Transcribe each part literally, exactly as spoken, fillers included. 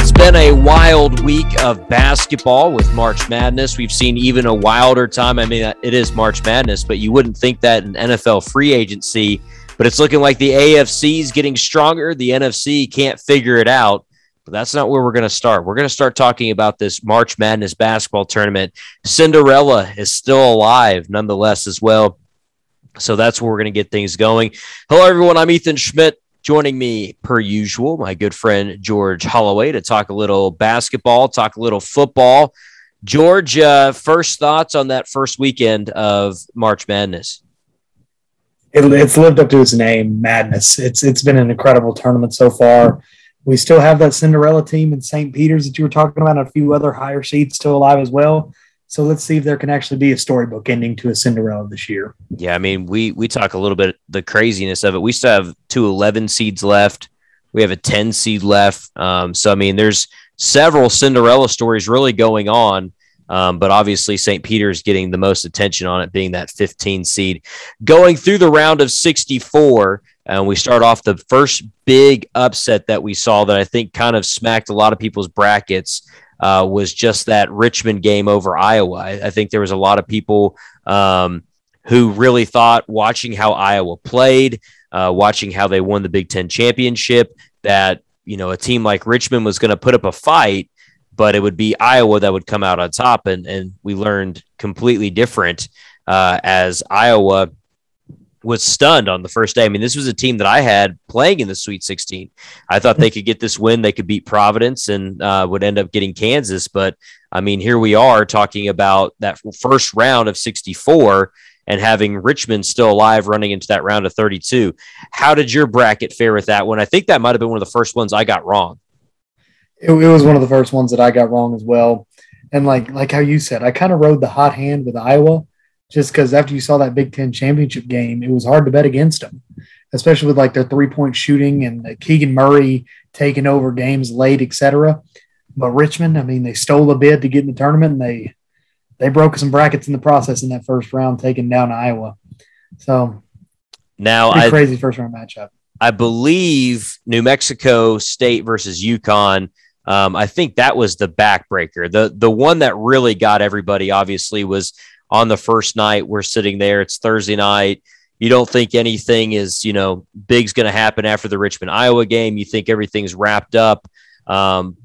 it's been a wild week of basketball with March Madness. We've seen even a wilder time. I mean, it is March Madness, but you wouldn't think that in N F L free agency. But it's looking like the A F C is getting stronger. The N F C can't figure it out. But that's not where we're going to start. We're going to start talking about this March Madness basketball tournament. Cinderella is still alive, nonetheless, as well. So that's where we're going to get things going. Hello, everyone. I'm Ethan Schmidt. Joining me, per usual, my good friend George Holloway to talk a little basketball, talk a little football. George, uh, first thoughts on that first weekend of March Madness? It, it's lived up to its name, Madness. It's It's been an incredible tournament so far. We still have that Cinderella team in Saint Peter's that you were talking about, and a few other higher seeds still alive as well. So let's see if there can actually be a storybook ending to a Cinderella this year. Yeah, I mean, we we talk a little bit the craziness of it. We still have two eleven seeds left. We have a ten seed left. Um, so, I mean, there's several Cinderella stories really going on. Um, but obviously, Saint Peter's getting the most attention on it, being that fifteen seed. Going through the round of sixty-four, and we start off the first big upset that we saw that I think kind of smacked a lot of people's brackets. Uh, was just that Richmond game over Iowa. I, I think there was a lot of people um, who really thought, watching how Iowa played, uh, watching how they won the Big Ten championship, that you know a team like Richmond was going to put up a fight, but it would be Iowa that would come out on top, and, and we learned completely different uh, as Iowa was stunned on the first day. I mean, this was a team that I had playing in the Sweet sixteen. I thought they could get this win. They could beat Providence and uh, would end up getting Kansas. But, I mean, here we are talking about that first round of sixty-four and having Richmond still alive running into that round of thirty-two. How did your bracket fare with that one? I think that might have been one of the first ones I got wrong. It, it was one of the first ones that I got wrong as well. And like like how you said, I kind of rode the hot hand with Iowa. Just because after you saw that Big Ten championship game, it was hard to bet against them, especially with like their three-point shooting and Keegan Murray taking over games late, et cetera. But Richmond, I mean, they stole a bid to get in the tournament, and they they broke some brackets in the process in that first round, taking down Iowa. So now, I, crazy first-round matchup. I believe New Mexico State versus UConn. Um, I think that was the backbreaker. The the one that really got everybody, obviously, was – on the first night, we're sitting there. It's Thursday night. You don't think anything is, you know, big's going to happen after the Richmond Iowa game. You think everything's wrapped up. Um,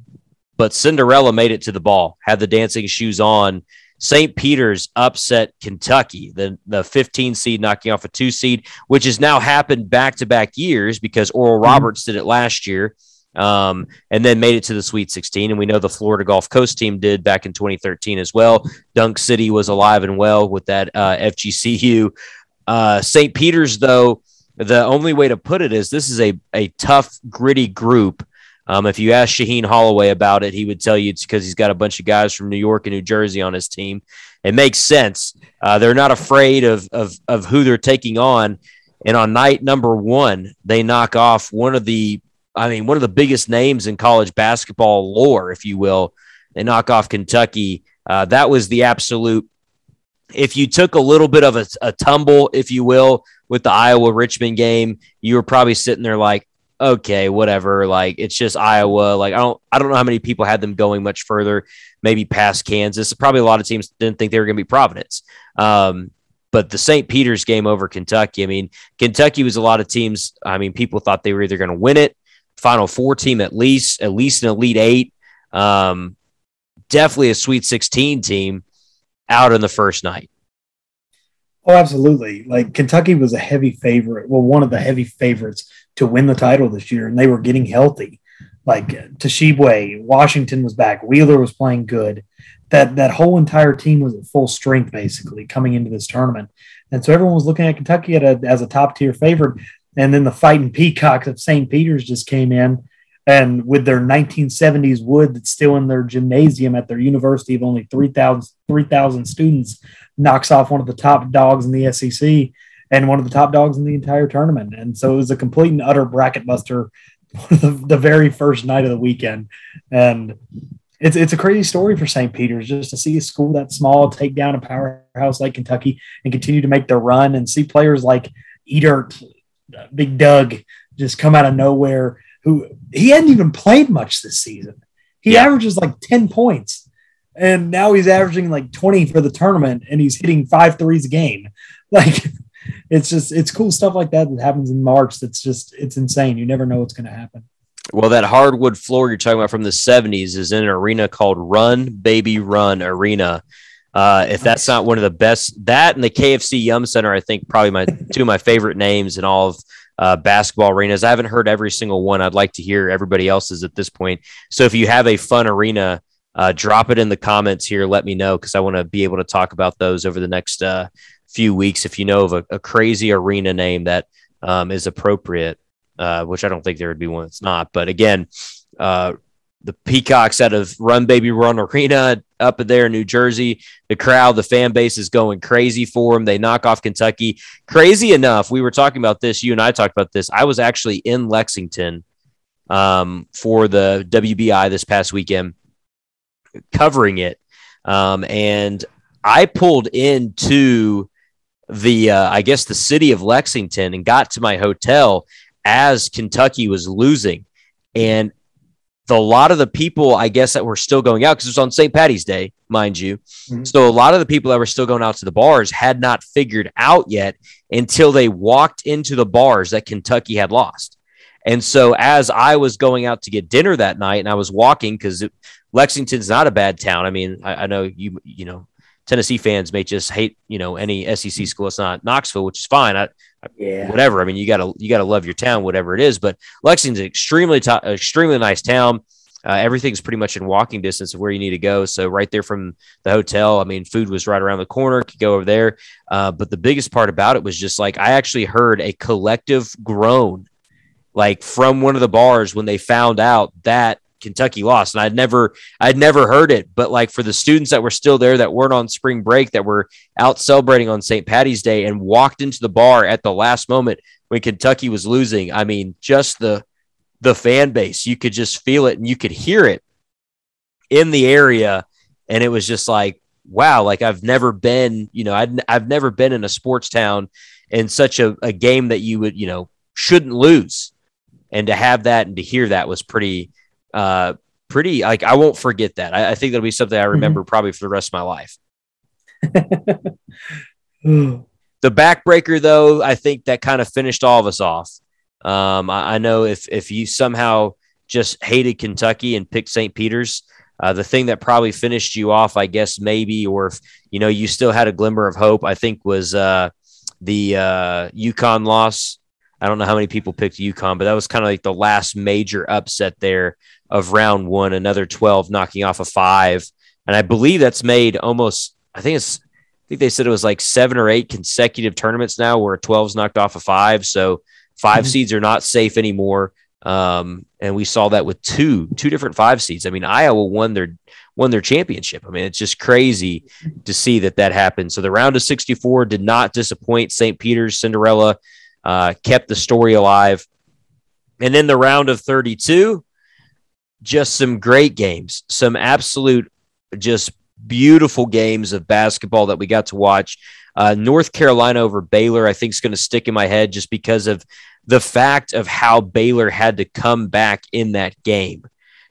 but Cinderella made it to the ball, had the dancing shoes on. Saint Peter's upset Kentucky, the, the fifteen seed knocking off a two seed, which has now happened back-to-back years because Oral Roberts did it last year. Um, and then made it to the Sweet sixteen. And we know the Florida Gulf Coast team did back in twenty thirteen as well. Dunk City was alive and well with that uh, F G C U. Uh, Saint Peter's, though, the only way to put it is this is a, a tough, gritty group. Um, if you ask Shaheen Holloway about it, he would tell you it's because he's got a bunch of guys from New York and New Jersey on his team. It makes sense. Uh, they're not afraid of, of, of who they're taking on. And on night number one, they knock off one of the I mean, one of the biggest names in college basketball lore, if you will. They knock off Kentucky. Uh, that was the absolute. If you took a little bit of a, a tumble, if you will, with the Iowa-Richmond game, you were probably sitting there like, okay, whatever. Like, it's just Iowa. Like, I don't, I don't know how many people had them going much further, maybe past Kansas. Probably a lot of teams didn't think they were going to be Providence. Um, But the Saint Peter's game over Kentucky, I mean, Kentucky was a lot of teams. I mean, people thought they were either going to win it, Final Four team at least, at least an Elite Eight. Um, definitely a Sweet sixteen team out on the first night. Oh, absolutely. Like, Kentucky was a heavy favorite, well, one of the heavy favorites to win the title this year, and they were getting healthy. Like, Toshibwe, Washington was back, Wheeler was playing good. That, that whole entire team was at full strength, basically, coming into this tournament. And so everyone was looking at Kentucky at a, as a top-tier favorite. And then the fighting peacocks of Saint Peter's just came in, and with their nineteen seventies wood that's still in their gymnasium at their university of only three thousand students, knocks off one of the top dogs in the S E C and one of the top dogs in the entire tournament. And so it was a complete and utter bracket buster the, the very first night of the weekend. And it's it's a crazy story for Saint Peter's, just to see a school that small take down a powerhouse like Kentucky and continue to make their run, and see players like Edert, Big Doug, just come out of nowhere, who he hadn't even played much this season. He yeah. averages like ten points, and now he's averaging like twenty for the tournament, and he's hitting five threes a game. Like, it's just, it's cool stuff like that that happens in March. That's just, it's insane. You never know what's going to happen. Well, that hardwood floor you're talking about from the seventies is in an arena called Run Baby Run Arena. Uh, if that's not one of the best, that and the K F C Yum Center, I think probably my two of my favorite names in all of uh, basketball arenas. I haven't heard every single one. I'd like to hear everybody else's at this point. So if you have a fun arena, uh, drop it in the comments here. Let me know, because I want to be able to talk about those over the next uh, few weeks. If you know of a, a crazy arena name that um, is appropriate, uh, which I don't think there would be one that's not. But again, uh, the Peacocks out of Run Baby Run Arena up there in New Jersey, the crowd, the fan base is going crazy for them. They knock off Kentucky. Crazy enough, we were talking about this. You and I talked about this. I was actually in Lexington um, for the W B I this past weekend, covering it, um, and I pulled into the, uh, I guess, the city of Lexington and got to my hotel as Kentucky was losing, and the, a lot of the people, I guess, that were still going out, because it was on Saint Patty's Day, mind you. Mm-hmm. So a lot of the people that were still going out to the bars had not figured out yet until they walked into the bars that Kentucky had lost. And so as I was going out to get dinner that night, and I was walking, because Lexington's not a bad town. I mean, I, I know you, you know, Tennessee fans may just hate, you know, any S E C school. It's not Knoxville, which is fine. I, Yeah. Whatever. I mean, you gotta you gotta love your town, whatever it is. But Lexington's an extremely t- extremely nice town. Uh, everything's pretty much in walking distance of where you need to go. So right there from the hotel, I mean, food was right around the corner. Could go over there. Uh, but the biggest part about it was just like I actually heard a collective groan, like from one of the bars when they found out that Kentucky lost. And I'd never I'd never heard it. But like for the students that were still there, that weren't on spring break, that were out celebrating on Saint Patty's Day and walked into the bar at the last moment when Kentucky was losing, I mean, just the the fan base, you could just feel it and you could hear it in the area. And it was just like, wow, like I've never been, you know, I'd, I've never been in a sports town in such a, a game that you would, you know, shouldn't lose. And to have that and to hear that was pretty Uh, pretty, like, I won't forget that. I, I think that'll be something I remember mm-hmm. probably for the rest of my life. The backbreaker, though, I think that kind of finished all of us off. Um, I, I know if, if you somehow just hated Kentucky and picked Saint Peter's, uh, the thing that probably finished you off, I guess, maybe, or if, you know, you still had a glimmer of hope, I think was uh, the uh, UConn loss. I don't know how many people picked UConn, but that was kind of like the last major upset there of round one, another twelve knocking off a five. And I believe that's made almost, I think it's, I think they said it was like seven or eight consecutive tournaments now where twelve's knocked off a five. So five mm-hmm. seeds are not safe anymore. Um, and we saw that with two, two different five seeds. I mean, Iowa won their, won their championship. I mean, it's just crazy to see that that happened. So the round of sixty-four did not disappoint. Saint Peter's Cinderella, Uh, kept the story alive. And then the round of thirty-two, just some great games, some absolute just beautiful games of basketball that we got to watch. Uh, North Carolina over Baylor, I think, is going to stick in my head just because of the fact of how Baylor had to come back in that game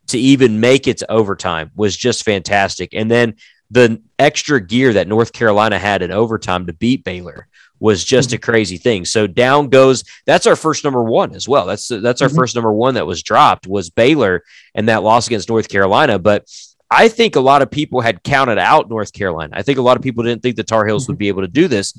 to even make it to overtime was just fantastic. And then the extra gear that North Carolina had in overtime to beat Baylor was just a crazy thing. So down goes, that's our first number one as well. That's that's our mm-hmm. first number one that was dropped was Baylor and that loss against North Carolina. But I think a lot of people had counted out North Carolina. I think a lot of people didn't think the Tar Heels mm-hmm. would be able to do this.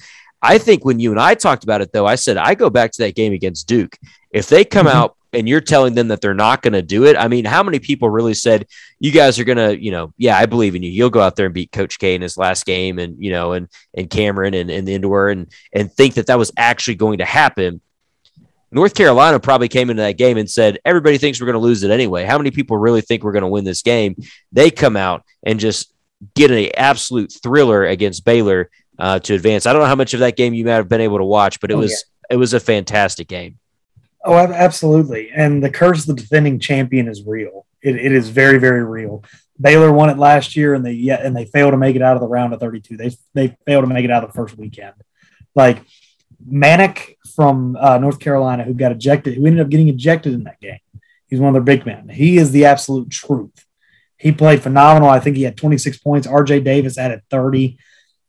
I think when you and I talked about it, though, I said, I go back to that game against Duke. If they come mm-hmm. out and you're telling them that they're not going to do it, I mean, how many people really said, you guys are going to, you know, yeah, I believe in you. You'll go out there and beat Coach K in his last game and, you know, and and Cameron and, and the indoor and, and think that that was actually going to happen. North Carolina probably came into that game and said, everybody thinks we're going to lose it anyway. How many people really think we're going to win this game? They come out and just get an absolute thriller against Baylor uh, to advance. I don't know how much of that game you might have been able to watch, but it oh, was yeah. it was a fantastic game. Oh, absolutely. And the curse of the defending champion is real. It, it is very, very real. Baylor won it last year, and they yeah, and they failed to make it out of the round of thirty-two. They they failed to make it out of the first weekend. Like Manic from uh, North Carolina, who got ejected, who ended up getting ejected in that game. He's one of their big men. He is the absolute truth. He played phenomenal. I think he had twenty-six points. R J Davis added thirty.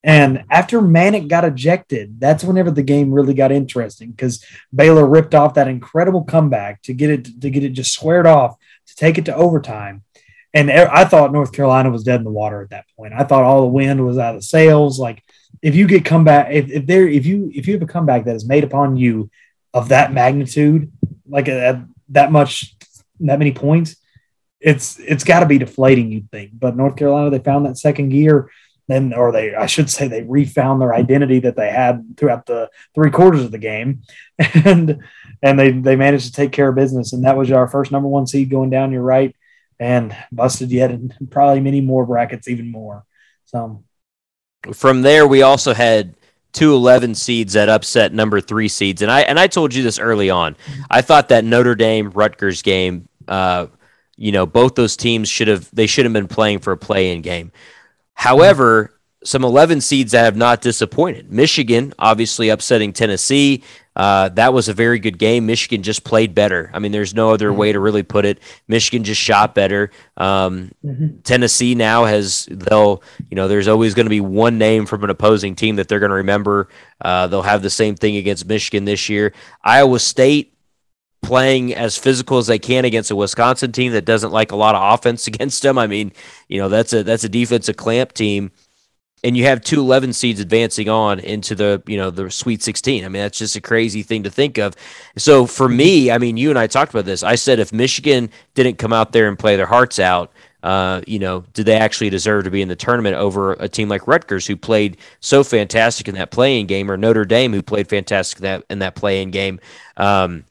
And after Manic got ejected, that's whenever the game really got interesting, because Baylor ripped off that incredible comeback to get it to get it just squared off, to take it to overtime. And I thought North Carolina was dead in the water at that point. I thought all the wind was out of sails. Like, if you get comeback, if, if there, if you if you have a comeback that is made upon you of that magnitude, like a, a, that much, that many points, it's it's got to be deflating, you'd think. But North Carolina, they found that second gear. Then, or they, I should say, they refound their identity that they had throughout the three quarters of the game, and and they they managed to take care of business. And that was our first number one seed going down. You're right, and busted yet, and probably many more brackets, even more. So from there, we also had two eleven seeds that upset number three seeds, and I and I told you this early on. I thought that Notre Dame Rutgers game, uh, you know, both those teams should have they should have been playing for a play-in game. However, some eleven seeds that have not disappointed. Michigan, obviously upsetting Tennessee. Uh, that was a very good game. Michigan just played better. I mean, there's no other mm-hmm. way to really put it. Michigan just shot better. Um, mm-hmm. Tennessee now has, they'll, you know, there's always going to be one name from an opposing team that they're going to remember. Uh, they'll have the same thing against Michigan this year. Iowa State, playing as physical as they can against a Wisconsin team that doesn't like a lot of offense against them. I mean, you know, that's a that's a defensive clamp team, and you have two eleven seeds advancing on into the, you know, the Sweet sixteen. I mean, that's just a crazy thing to think of. So for me, I mean, you and I talked about this. I said if Michigan didn't come out there and play their hearts out, uh, you know, do they actually deserve to be in the tournament over a team like Rutgers, who played so fantastic in that play-in game, or Notre Dame, who played fantastic in that, in that play-in game? Um,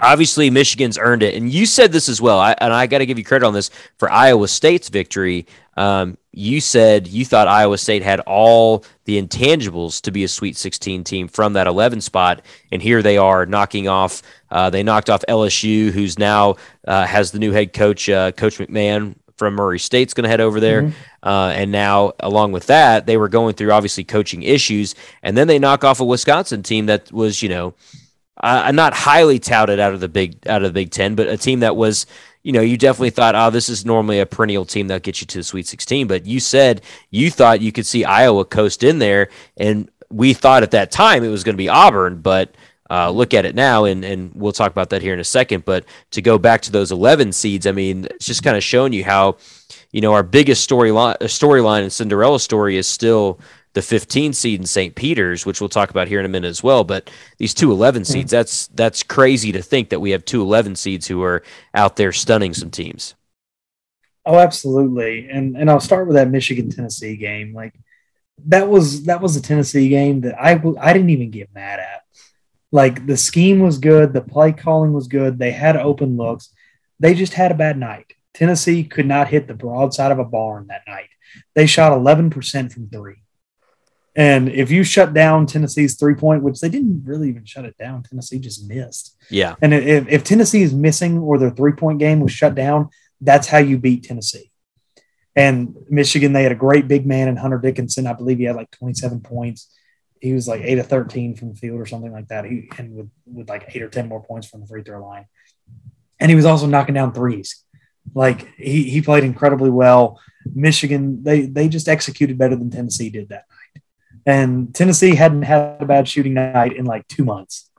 Obviously, Michigan's earned it, and you said this as well. I, and I got to give you credit on this for Iowa State's victory. Um, you said you thought Iowa State had all the intangibles to be a Sweet sixteen team from that eleven spot, and here they are knocking off. Uh, they knocked off L S U, who's now uh, has the new head coach, uh, Coach McMahon from Murray State's going to head over there, mm-hmm. uh, and now along with that, they were going through obviously coaching issues, and then they knock off a Wisconsin team that was, you know. Uh, not highly touted out of the big out of the Big Ten, but a team that was, you know, you definitely thought, oh, this is normally a perennial team that gets you to the Sweet sixteen. But you said you thought you could see Iowa coast in there, and we thought at that time it was going to be Auburn. But uh, look at it now, and and we'll talk about that here in a second. But to go back to those eleven seeds, I mean, it's just kind of showing you how, you know, our biggest storyline storyline and Cinderella story is still the fifteen seed in Saint Peter's, which we'll talk about here in a minute as well. But these two eleven seeds, that's that's crazy to think that we have two eleven seeds who are out there stunning some teams. Oh, absolutely. And and I'll start with that Michigan-Tennessee game. Like, that was that was a Tennessee game that I, I didn't even get mad at. Like, the scheme was good. The play calling was good. They had open looks. They just had a bad night. Tennessee could not hit the broadside of a barn that night. They shot eleven percent from three. And if you shut down Tennessee's three-point, which they didn't really even shut it down. Tennessee just missed. Yeah. And if, if Tennessee is missing or their three-point game was shut down, that's how you beat Tennessee. And Michigan, they had a great big man in Hunter Dickinson. I believe he had like twenty-seven points. He was like eight of thirteen from the field or something like that, he, and with, with like eight or ten more points from the free throw line. And he was also knocking down threes. Like, he, he played incredibly well. Michigan, they they just executed better than Tennessee did that night. And Tennessee hadn't had a bad shooting night in like two months.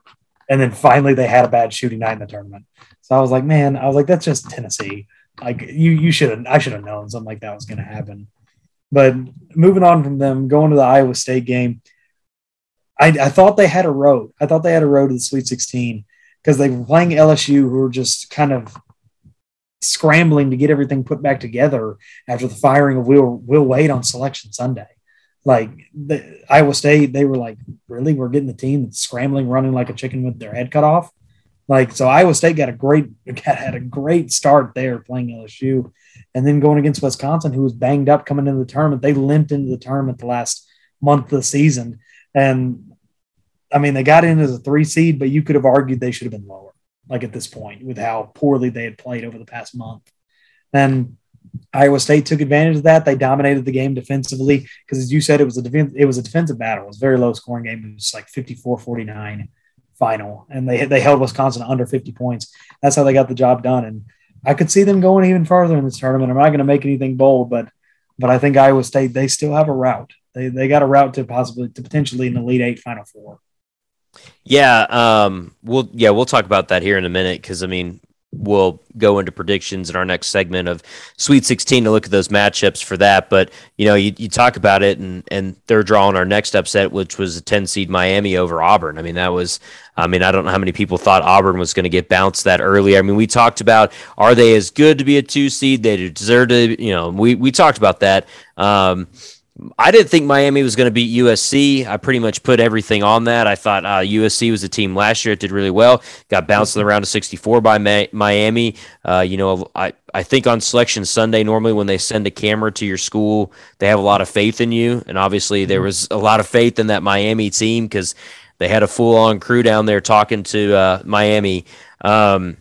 And then finally they had a bad shooting night in the tournament. So I was like, man, I was like, that's just Tennessee. Like, you you should have, I should have known something like that was going to happen. But moving on from them, going to the Iowa State game, I, I thought they had a road. I thought they had a road to the Sweet sixteen because they were playing L S U, who were just kind of scrambling to get everything put back together after the firing of Will, Will Wade on Selection Sunday. Like, the, Iowa State, they were like, really? We're getting the team that's scrambling, running like a chicken with their head cut off. Like, so Iowa State got a great had a great start there playing L S U, and then going against Wisconsin, who was banged up coming into the tournament. They limped into the tournament the last month of the season, and I mean, they got in as a three seed, but you could have argued they should have been lower. Like, at this point, with how poorly they had played over the past month, and Iowa State took advantage of that. They dominated the game defensively because, as you said, it was a defense, it was a defensive battle. It was a very low-scoring game. It was like fifty-four forty-nine final, and they they held Wisconsin under fifty points. That's how they got the job done. And I could see them going even farther in this tournament. I'm not going to make anything bold, but but I think Iowa State, they still have a route. They they got a route to possibly to potentially an Elite Eight, Final Four. Yeah, um, we'll yeah we'll talk about that here in a minute because I mean we'll go into predictions in our next segment of Sweet sixteen to look at those matchups for that. But you know you, you talk about it and and they're drawing our next upset, which was the ten seed Miami over Auburn. I mean that was I mean I don't know how many people thought Auburn was going to get bounced that early. I mean we talked about are they as good to be a two seed? They deserve to you know we we talked about that. Um, I didn't think Miami was going to beat U S C. I pretty much put everything on that. I thought uh, U S C was a team last year. It did really well. Got bounced in the round of sixty-four by Ma- Miami. Uh, you know, I, I think on Selection Sunday, normally when they send a camera to your school, they have a lot of faith in you. And obviously there was a lot of faith in that Miami team because they had a full-on crew down there talking to uh, Miami. Um,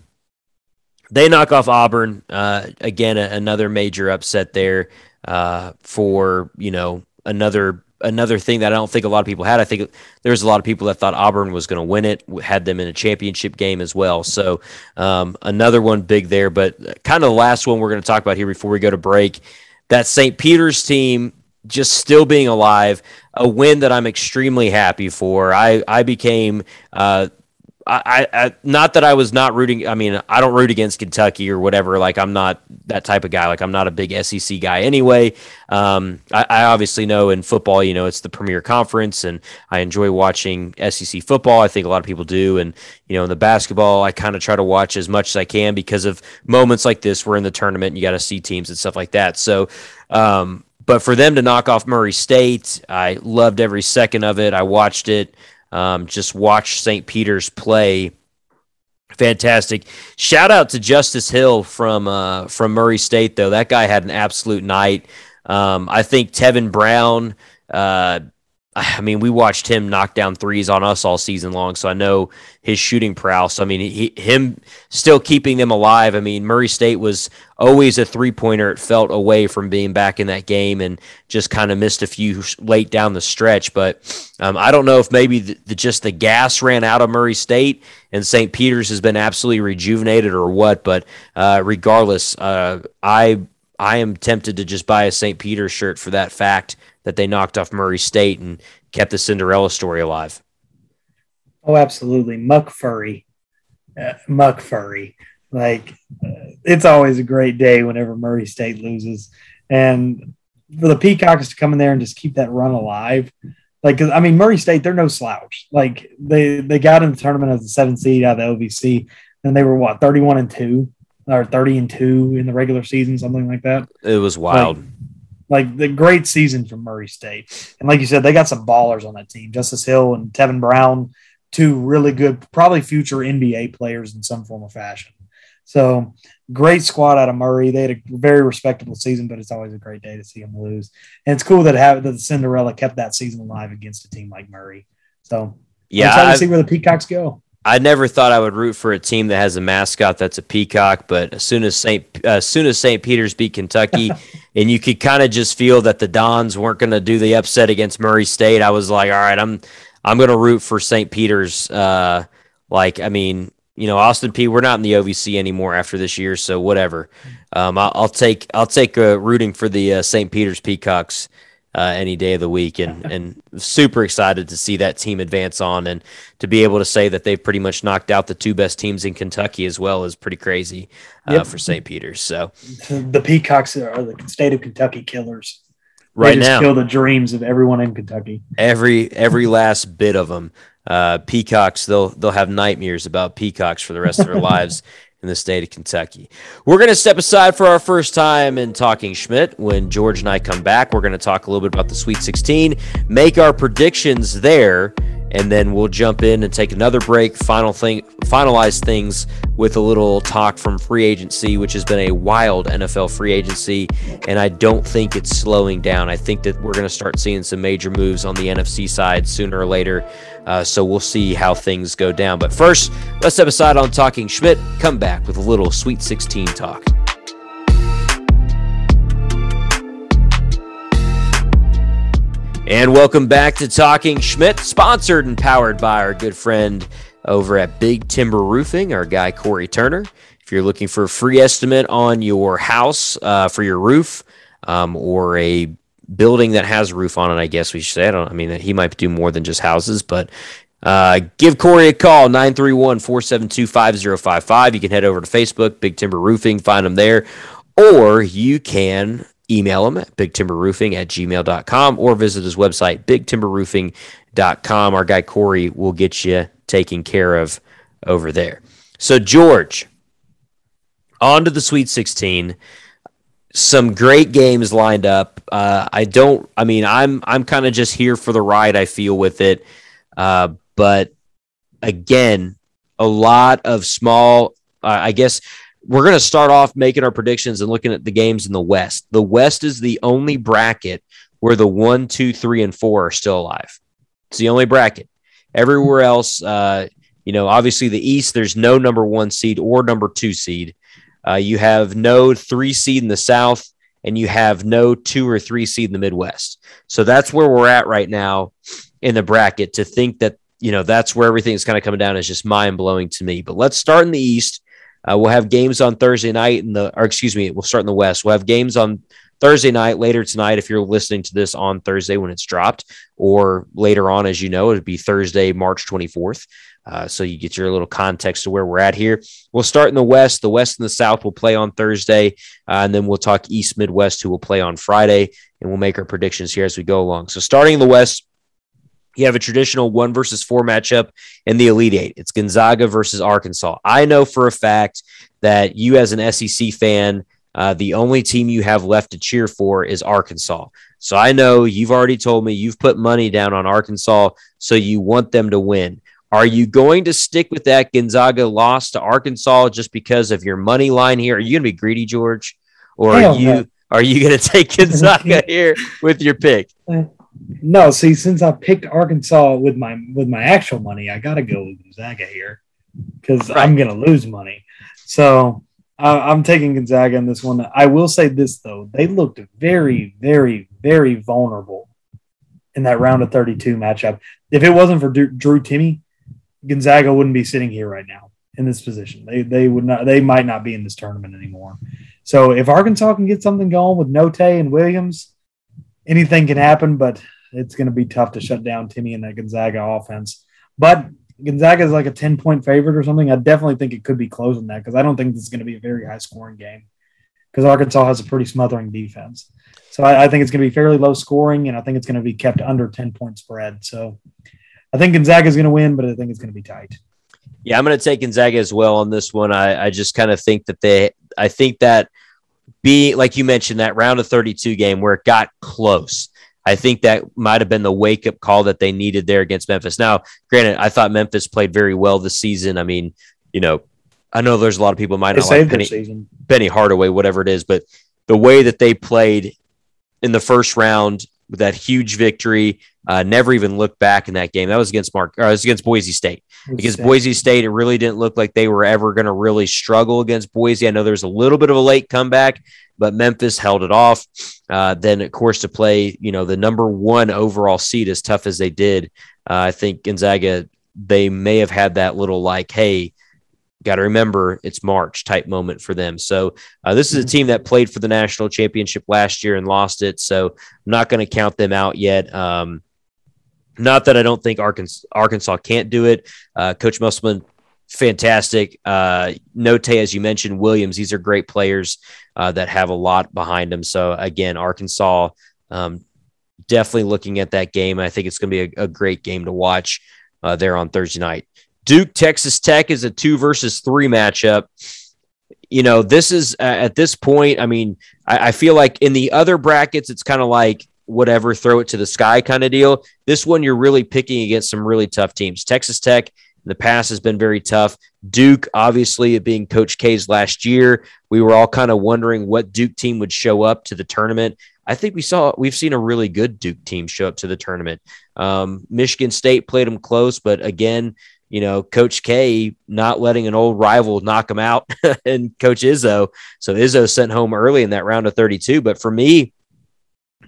they knock off Auburn. Uh, again, a, another major upset there. Uh, for, you know, another another thing that I don't think a lot of people had. I think there was a lot of people that thought Auburn was going to win it, had them in a championship game as well. So um, another one big there, but kind of the last one we're going to talk about here before we go to break, that Saint Peter's team just still being alive, a win that I'm extremely happy for. I, I became... Uh, I, I not that I was not rooting. I mean, I don't root against Kentucky or whatever. Like I'm not that type of guy. Like I'm not a big S E C guy anyway. Um, I, I obviously know in football, you know, it's the premier conference and I enjoy watching S E C football. I think a lot of people do. And, you know, in the basketball, I kind of try to watch as much as I can because of moments like this. We're in the tournament and you got to see teams and stuff like that. So, um, but for them to knock off Murray State, I loved every second of it. I watched it. Um, just watch Saint Peter's play. Fantastic. Shout out to Justice Hill from uh, from Murray State, though. That guy had an absolute night. Um, I think Tevin Brown, uh, I mean, we watched him knock down threes on us all season long, so I know his shooting prowess. I mean, he, him still keeping them alive. I mean, Murray State was always a three-pointer. It felt away from being back in that game and just kind of missed a few late down the stretch. But um, I don't know if maybe the, the, just the gas ran out of Murray State and Saint Peter's has been absolutely rejuvenated or what. But uh, regardless, uh, I I am tempted to just buy a Saint Peter's shirt for that fact that they knocked off Murray State and kept the Cinderella story alive. Oh, absolutely. McFurry. Uh, McFurry. Like, uh, it's always a great day whenever Murray State loses. And for the Peacocks to come in there and just keep that run alive. Like, I mean, Murray State, they're no slouch. Like, they, they got in the tournament as the seventh seed out of the O V C, and they were, what, thirty-one and two or thirty and two in the regular season, something like that. It was wild. Like, Like, the great season from Murray State. And like you said, they got some ballers on that team. Justice Hill and Tevin Brown, two really good, probably future N B A players in some form or fashion. So, great squad out of Murray. They had a very respectable season, but it's always a great day to see them lose. And it's cool that, have, that the Cinderella kept that season alive against a team like Murray. So, yeah, I'm excited to see where the Peacocks go. I never thought I would root for a team that has a mascot that's a peacock, but as soon as Saint uh, as soon as Saint Peter's beat Kentucky, and you could kind of just feel that the Dons weren't going to do the upset against Murray State, I was like, all right, I'm I'm going to root for Saint Peter's. Uh, like, I mean, you know, Austin P, we're not in the O V C anymore after this year, so whatever. Um, I'll, I'll take I'll take uh, rooting for the uh, Saint Peter's Peacocks. Uh, any day of the week, and and super excited to see that team advance on and to be able to say that they've pretty much knocked out the two best teams in Kentucky as well is pretty crazy uh, yep. for Saint Peter's. So the Peacocks are the state of Kentucky killers. Right they just now, kill the dreams of everyone in Kentucky. Every every last bit of them. Uh, peacocks, they'll they'll have nightmares about peacocks for the rest of their lives. In the state of Kentucky. We're going to step aside for our first time in Talking Schmidt. When George and I come back, we're going to talk a little bit about the Sweet sixteen, make our predictions there, and then we'll jump in and take another break, final thing, finalize things with a little talk from free agency, which has been a wild N F L free agency, and I don't think it's slowing down. I think that we're going to start seeing some major moves on the N F C side sooner or later, uh, so we'll see how things go down. But first, let's step aside on Talking Schmidt, come back with a little Sweet sixteen talk. And welcome back to Talking Schmidt, sponsored and powered by our good friend over at Big Timber Roofing, our guy Corey Turner. If you're looking for a free estimate on your house uh, for your roof um, or a building that has a roof on it, I guess we should say. I don't. I mean, he might do more than just houses, but uh, give Corey a call, nine three one, four seven two, five zero five five. You can head over to Facebook, Big Timber Roofing, find them there, or you can email him at big timber roofing at gmail dot com or visit his website, big timber roofing dot com. Our guy Corey will get you taken care of over there. So, George, on to the Sweet sixteen. Some great games lined up. Uh, I don't, I mean, I'm I'm kind of just here for the ride, I feel, with it. Uh, but, again, a lot of small, uh, I guess, we're going to start off making our predictions and looking at the games in the West. The West is the only bracket where the one, two, three, and four are still alive. It's the only bracket. Everywhere else, uh, you know, obviously the East, there's no number one seed or number two seed. Uh, you have no three seed in the South, and you have no two or three seed in the Midwest. So that's where we're at right now in the bracket. To think that, you know, that's where everything's kind of coming down is just mind blowing to me. But let's start in the East. Uh, we'll have games on Thursday night in the, or excuse me, we'll start in the West. We'll have games on Thursday night later tonight. If you're listening to this on Thursday when it's dropped, or later on, as you know, it'd be Thursday, March twenty-fourth. Uh, so you get your little context to where we're at here. We'll start in the West. The West and the South will play on Thursday, uh, and then we'll talk East Midwest, who will play on Friday, and we'll make our predictions here as we go along. So starting in the West, you have a traditional one versus four matchup in the Elite Eight. It's Gonzaga versus Arkansas. I know for a fact that you, as an S E C fan, uh, the only team you have left to cheer for is Arkansas. So I know you've already told me you've put money down on Arkansas, so you want them to win. Are you going to stick with that Gonzaga loss to Arkansas just because of your money line here? Are you going to be greedy, George? Or are Hell you no. are you going to take Gonzaga here with your pick? No, see, since I picked Arkansas with my with my actual money, I got to go with Gonzaga here because right. I'm going to lose money. So uh, I'm taking Gonzaga in this one. I will say this, though. They looked very, very, very vulnerable in that round of thirty-two matchup. If it wasn't for Drew, Drew Timme, Gonzaga wouldn't be sitting here right now in this position. They they would not. They might not be in this tournament anymore. So if Arkansas can get something going with Note and Williams, anything can happen. But it's going to be tough to shut down Timme and that Gonzaga offense. But Gonzaga is like a ten point favorite or something. I definitely think it could be closer than that because I don't think this is going to be a very high scoring game because Arkansas has a pretty smothering defense. So I, I think it's going to be fairly low scoring, and I think it's going to be kept under ten point spread. So I think Gonzaga is going to win, but I think it's going to be tight. Yeah, I'm going to take Gonzaga as well on this one. I, I just kind of think that they – I think that, be like you mentioned, that round of thirty-two game where it got close, I think that might have been the wake-up call that they needed there against Memphis. Now, granted, I thought Memphis played very well this season. I mean, you know, I know there's a lot of people might not like Penny, Penny Hardaway, whatever it is, but the way that they played in the first round – with that huge victory, uh, never even looked back in that game. That was against Mark. Or it was against Boise State. Against Boise State, it really didn't look like they were ever going to really struggle against Boise. I know there's a little bit of a late comeback, but Memphis held it off. Uh, then, of course, to play, you know, the number one overall seed as tough as they did, uh, I think Gonzaga, they may have had that little like, hey, got to remember it's March type moment for them. So uh, this is a team that played for the national championship last year and lost it. So I'm not going to count them out yet. Um, not that I don't think Arkansas, Arkansas can't do it. Uh, Coach Musselman, fantastic. Uh, Note, as you mentioned, Williams, these are great players uh, that have a lot behind them. So again, Arkansas um, definitely looking at that game. I think it's going to be a, a great game to watch uh, there on Thursday night. Duke, Texas Tech is a two versus three matchup. You know, this is uh, at this point, I mean, I, I feel like in the other brackets, it's kind of like whatever, throw it to the sky kind of deal. This one, you're really picking against some really tough teams. Texas Tech in the past has been very tough. Duke, obviously, it being Coach K's last year, we were all kind of wondering what Duke team would show up to the tournament. I think we saw we've seen a really good Duke team show up to the tournament. Um, Michigan State played them close, but again, you know, Coach K not letting an old rival knock him out and Coach Izzo. So Izzo sent home early in that round of thirty-two. But for me,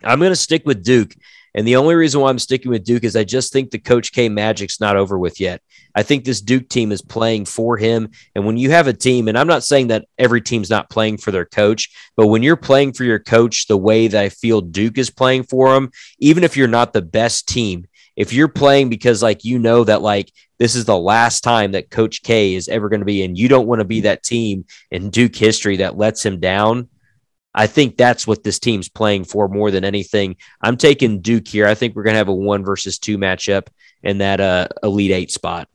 I'm going to stick with Duke. And the only reason why I'm sticking with Duke is I just think the Coach K magic's not over with yet. I think this Duke team is playing for him. And when you have a team, and I'm not saying that every team's not playing for their coach, but when you're playing for your coach the way that I feel Duke is playing for him, even if you're not the best team, if you're playing because, like, you know that, like, this is the last time that Coach K is ever going to be, and you don't want to be that team in Duke history that lets him down, I think that's what this team's playing for more than anything. I'm taking Duke here. I think we're going to have a one versus two matchup in that uh, Elite Eight spot.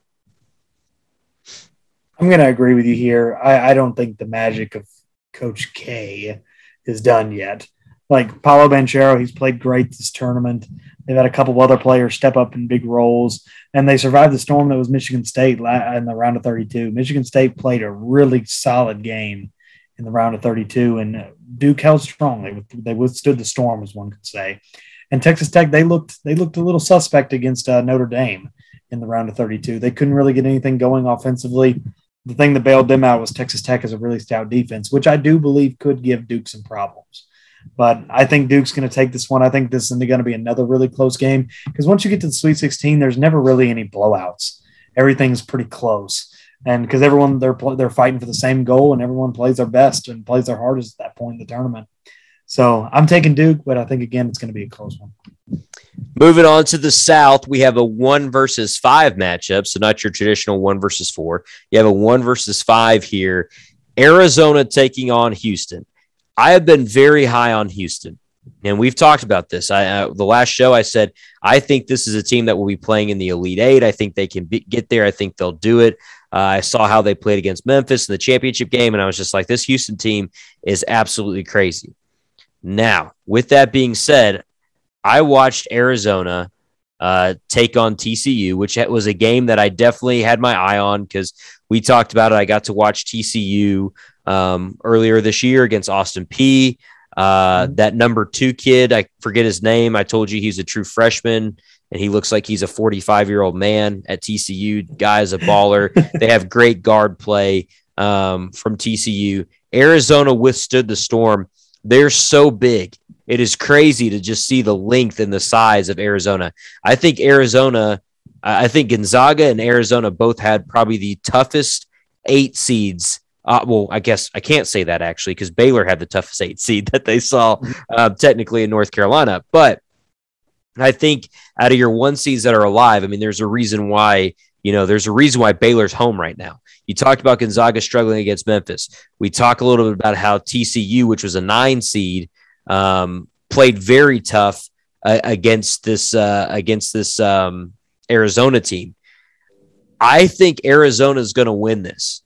I'm going to agree with you here. I, I don't think the magic of Coach K is done yet. Like Paolo Banchero, he's played great this tournament. They've had a couple of other players step up in big roles, and they survived the storm that was Michigan State in the round of thirty-two. Michigan State played a really solid game in the round of thirty-two, and Duke held strongly. They withstood the storm, as one could say. And Texas Tech, they looked they looked a little suspect against uh, Notre Dame in the round of thirty-two. They couldn't really get anything going offensively. The thing that bailed them out was Texas Tech has a really stout defense, which I do believe could give Duke some problems. But I think Duke's going to take this one. I think this is going to be another really close game because once you get to the Sweet sixteen, there's never really any blowouts. Everything's pretty close. And because everyone, they're they're fighting for the same goal and everyone plays their best and plays their hardest at that point in the tournament. So I'm taking Duke, but I think, again, it's going to be a close one. Moving on to the South, we have a one versus five matchup, so not your traditional one versus four. You have a one versus five here. Arizona taking on Houston. I have been very high on Houston, and we've talked about this. I, uh, the last show I said, I think this is a team that will be playing in the Elite Eight. I think they can be, get there. I think they'll do it. Uh, I saw how they played against Memphis in the championship game, and I was just like, this Houston team is absolutely crazy. Now, with that being said, I watched Arizona uh, take on T C U, which was a game that I definitely had my eye on because we talked about it. I got to watch T C U um, earlier this year against Austin Peay. Uh, that number two kid, I forget his name. I told you he's a true freshman, and he looks like he's a forty-five-year-old man at T C U. Guy is a baller. They have great guard play um, from T C U. Arizona withstood the storm. They're so big. It is crazy to just see the length and the size of Arizona. I think Arizona, I think Gonzaga and Arizona both had probably the toughest eight seeds. Uh, well, I guess I can't say that actually because Baylor had the toughest eight seed that they saw uh, technically in North Carolina. But I think out of your one seeds that are alive, I mean, there's a reason why, you know, there's a reason why Baylor's home right now. You talked about Gonzaga struggling against Memphis. We talk a little bit about how T C U, which was a nine seed, um, played very tough uh, against this uh, against this um, Arizona team. I think Arizona is going to win this.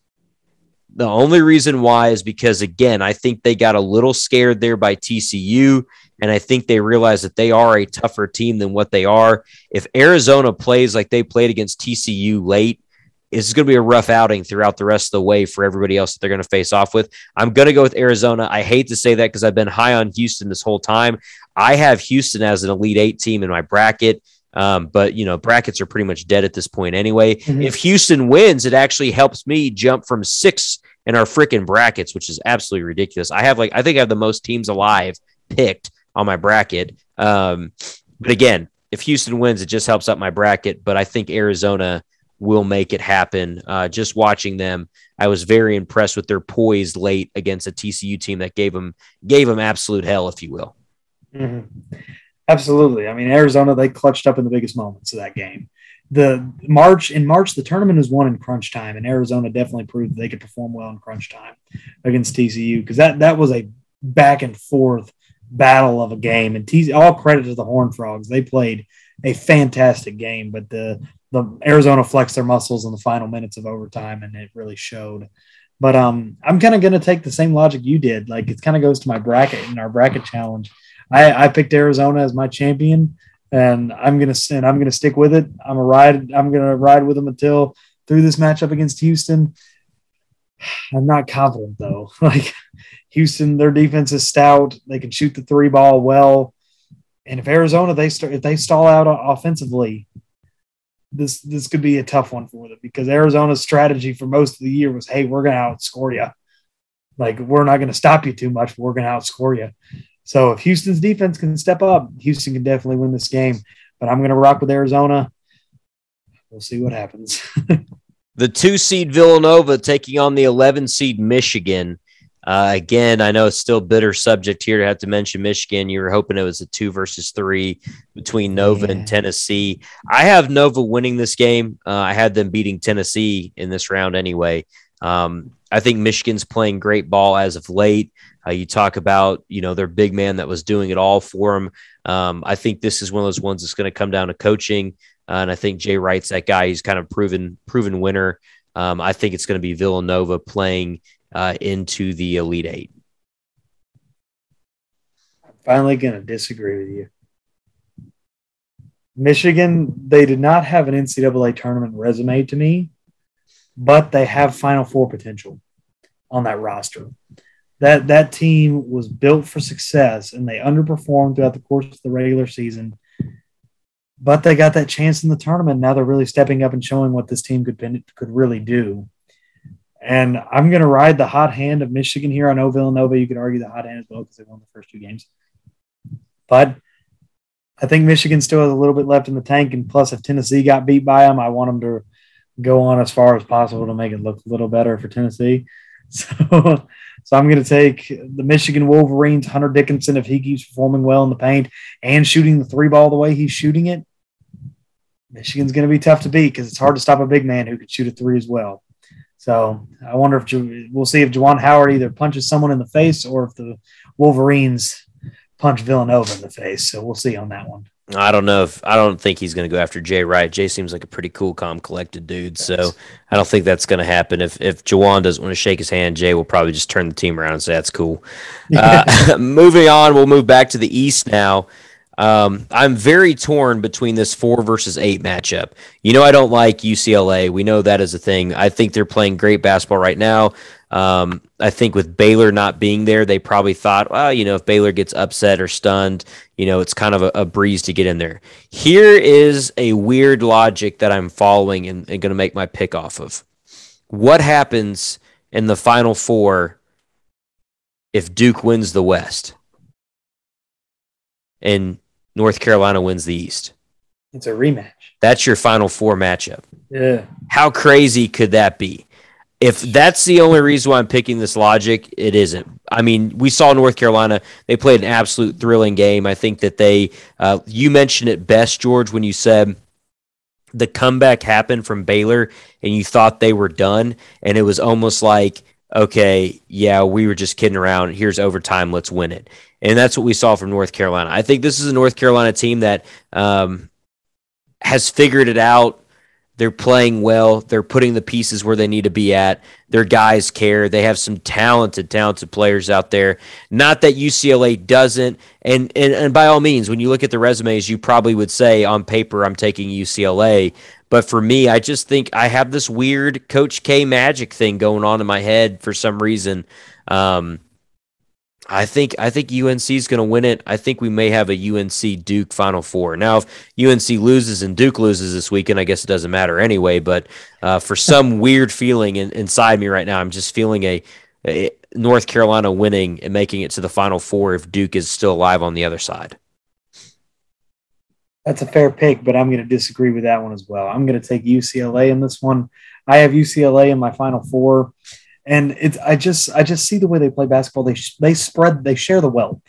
The only reason why is because, again, I think they got a little scared there by T C U, and I think they realized that they are a tougher team than what they are. If Arizona plays like they played against T C U late, it's going to be a rough outing throughout the rest of the way for everybody else that they're going to face off with. I'm going to go with Arizona. I hate to say that because I've been high on Houston this whole time. I have Houston as an Elite Eight team in my bracket. Um, but, you know, brackets are pretty much dead at this point anyway. Mm-hmm. If Houston wins, it actually helps me jump from six in our freaking brackets, which is absolutely ridiculous. I have like, I think I have the most teams alive picked on my bracket. Um, but again, if Houston wins, it just helps out my bracket. But I think Arizona will make it happen. Uh, just watching them, I was very impressed with their poise late against a T C U team that gave them, gave them absolute hell, if you will. Mm-hmm. Absolutely. I mean, Arizona, they clutched up in the biggest moments of that game. The March in March, the tournament was won in crunch time, and Arizona definitely proved that they could perform well in crunch time against T C U because that, that was a back and forth battle of a game. And T C U, all credit to the Horned Frogs. They played a fantastic game, but the, the Arizona flexed their muscles in the final minutes of overtime, and it really showed. But um, I'm kind of going to take the same logic you did. Like, it kind of goes to my bracket and our bracket challenge. I, I picked Arizona as my champion, and I'm gonna and I'm gonna stick with it. I'm a ride. I'm gonna ride with them until through this matchup against Houston. I'm not confident though. Like Houston, their defense is stout. They can shoot the three ball well, and if Arizona they start if they stall out offensively, this this could be a tough one for them because Arizona's strategy for most of the year was, hey, we're gonna outscore you. Like we're not gonna stop you too much. But we're gonna outscore you. So if Houston's defense can step up, Houston can definitely win this game. But I'm going to rock with Arizona. We'll see what happens. The two-seed Villanova taking on the eleven-seed Michigan. Uh, again, I know it's still a bitter subject here to have to mention Michigan. You were hoping it was a two versus three between Nova yeah. and Tennessee. I have Nova winning this game. Uh, I had them beating Tennessee in this round anyway. Um, I think Michigan's playing great ball as of late. Uh, you talk about, you know, their big man that was doing it all for them. Um, I think this is one of those ones that's going to come down to coaching. Uh, and I think Jay Wright's that guy. He's kind of proven proven winner. Um, I think it's going to be Villanova playing uh, into the Elite Eight. I'm finally going to disagree with you. Michigan, they did not have an N C double A tournament resume to me, but they have Final Four potential on that roster. That, that team was built for success, and they underperformed throughout the course of the regular season. But they got that chance in the tournament. Now they're really stepping up and showing what this team could could really do. And I'm going to ride the hot hand of Michigan here. I know Villanova, you could argue the hot hand as well because they won the first two games. But I think Michigan still has a little bit left in the tank. And plus, if Tennessee got beat by them, I want them to go on as far as possible to make it look a little better for Tennessee. So, so I'm going to take the Michigan Wolverines, Hunter Dickinson, if he keeps performing well in the paint and shooting the three ball the way he's shooting it. Michigan's going to be tough to beat because it's hard to stop a big man who could shoot a three as well. So I wonder if – we'll see if Juwan Howard either punches someone in the face or if the Wolverines punch Villanova in the face. So we'll see on that one. I don't know if I don't think he's going to go after Jay Wright. Jay seems like a pretty cool, calm, collected dude. So I don't think that's going to happen. If if Juwan doesn't want to shake his hand, Jay will probably just turn the team around and say that's cool. Yeah. Uh, moving on, we'll move back to the East now. Um, I'm very torn between this four versus eight matchup. You know, I don't like U C L A. We know that is a thing. I think they're playing great basketball right now. Um, I think with Baylor not being there, they probably thought, well, you know, if Baylor gets upset or stunned, you know, it's kind of a, a breeze to get in there. Here is a weird logic that I'm following and, and going to make my pick off of. What happens in the Final Four if Duke wins the West and North Carolina wins the East? It's a rematch. That's your Final Four matchup. Yeah. How crazy could that be? If that's the only reason why I'm picking this logic, it isn't. I mean, we saw North Carolina. They played an absolute thrilling game. I think that they uh, – you mentioned it best, George, when you said the comeback happened from Baylor and you thought they were done, and it was almost like, okay, yeah, we were just kidding around. Here's overtime. Let's win it. And that's what we saw from North Carolina. I think this is a North Carolina team that um, has figured it out. They're playing well. They're putting the pieces where they need to be at. Their guys care. They have some talented, talented players out there. Not that U C L A doesn't. And, and and by all means, when you look at the resumes, you probably would say on paper, I'm taking U C L A. But for me, I just think I have this weird Coach K magic thing going on in my head for some reason. Um, I think I think U N C is going to win it. I think we may have a U N C-Duke Final Four. Now, if U N C loses and Duke loses this weekend, I guess it doesn't matter anyway. But uh, for some weird feeling in, inside me right now, I'm just feeling a, a North Carolina winning and making it to the Final Four if Duke is still alive on the other side. That's a fair pick, but I'm going to disagree with that one as well. I'm going to take U C L A in this one. I have U C L A in my Final Four. And it's I just I just see the way they play basketball. They they spread they share the wealth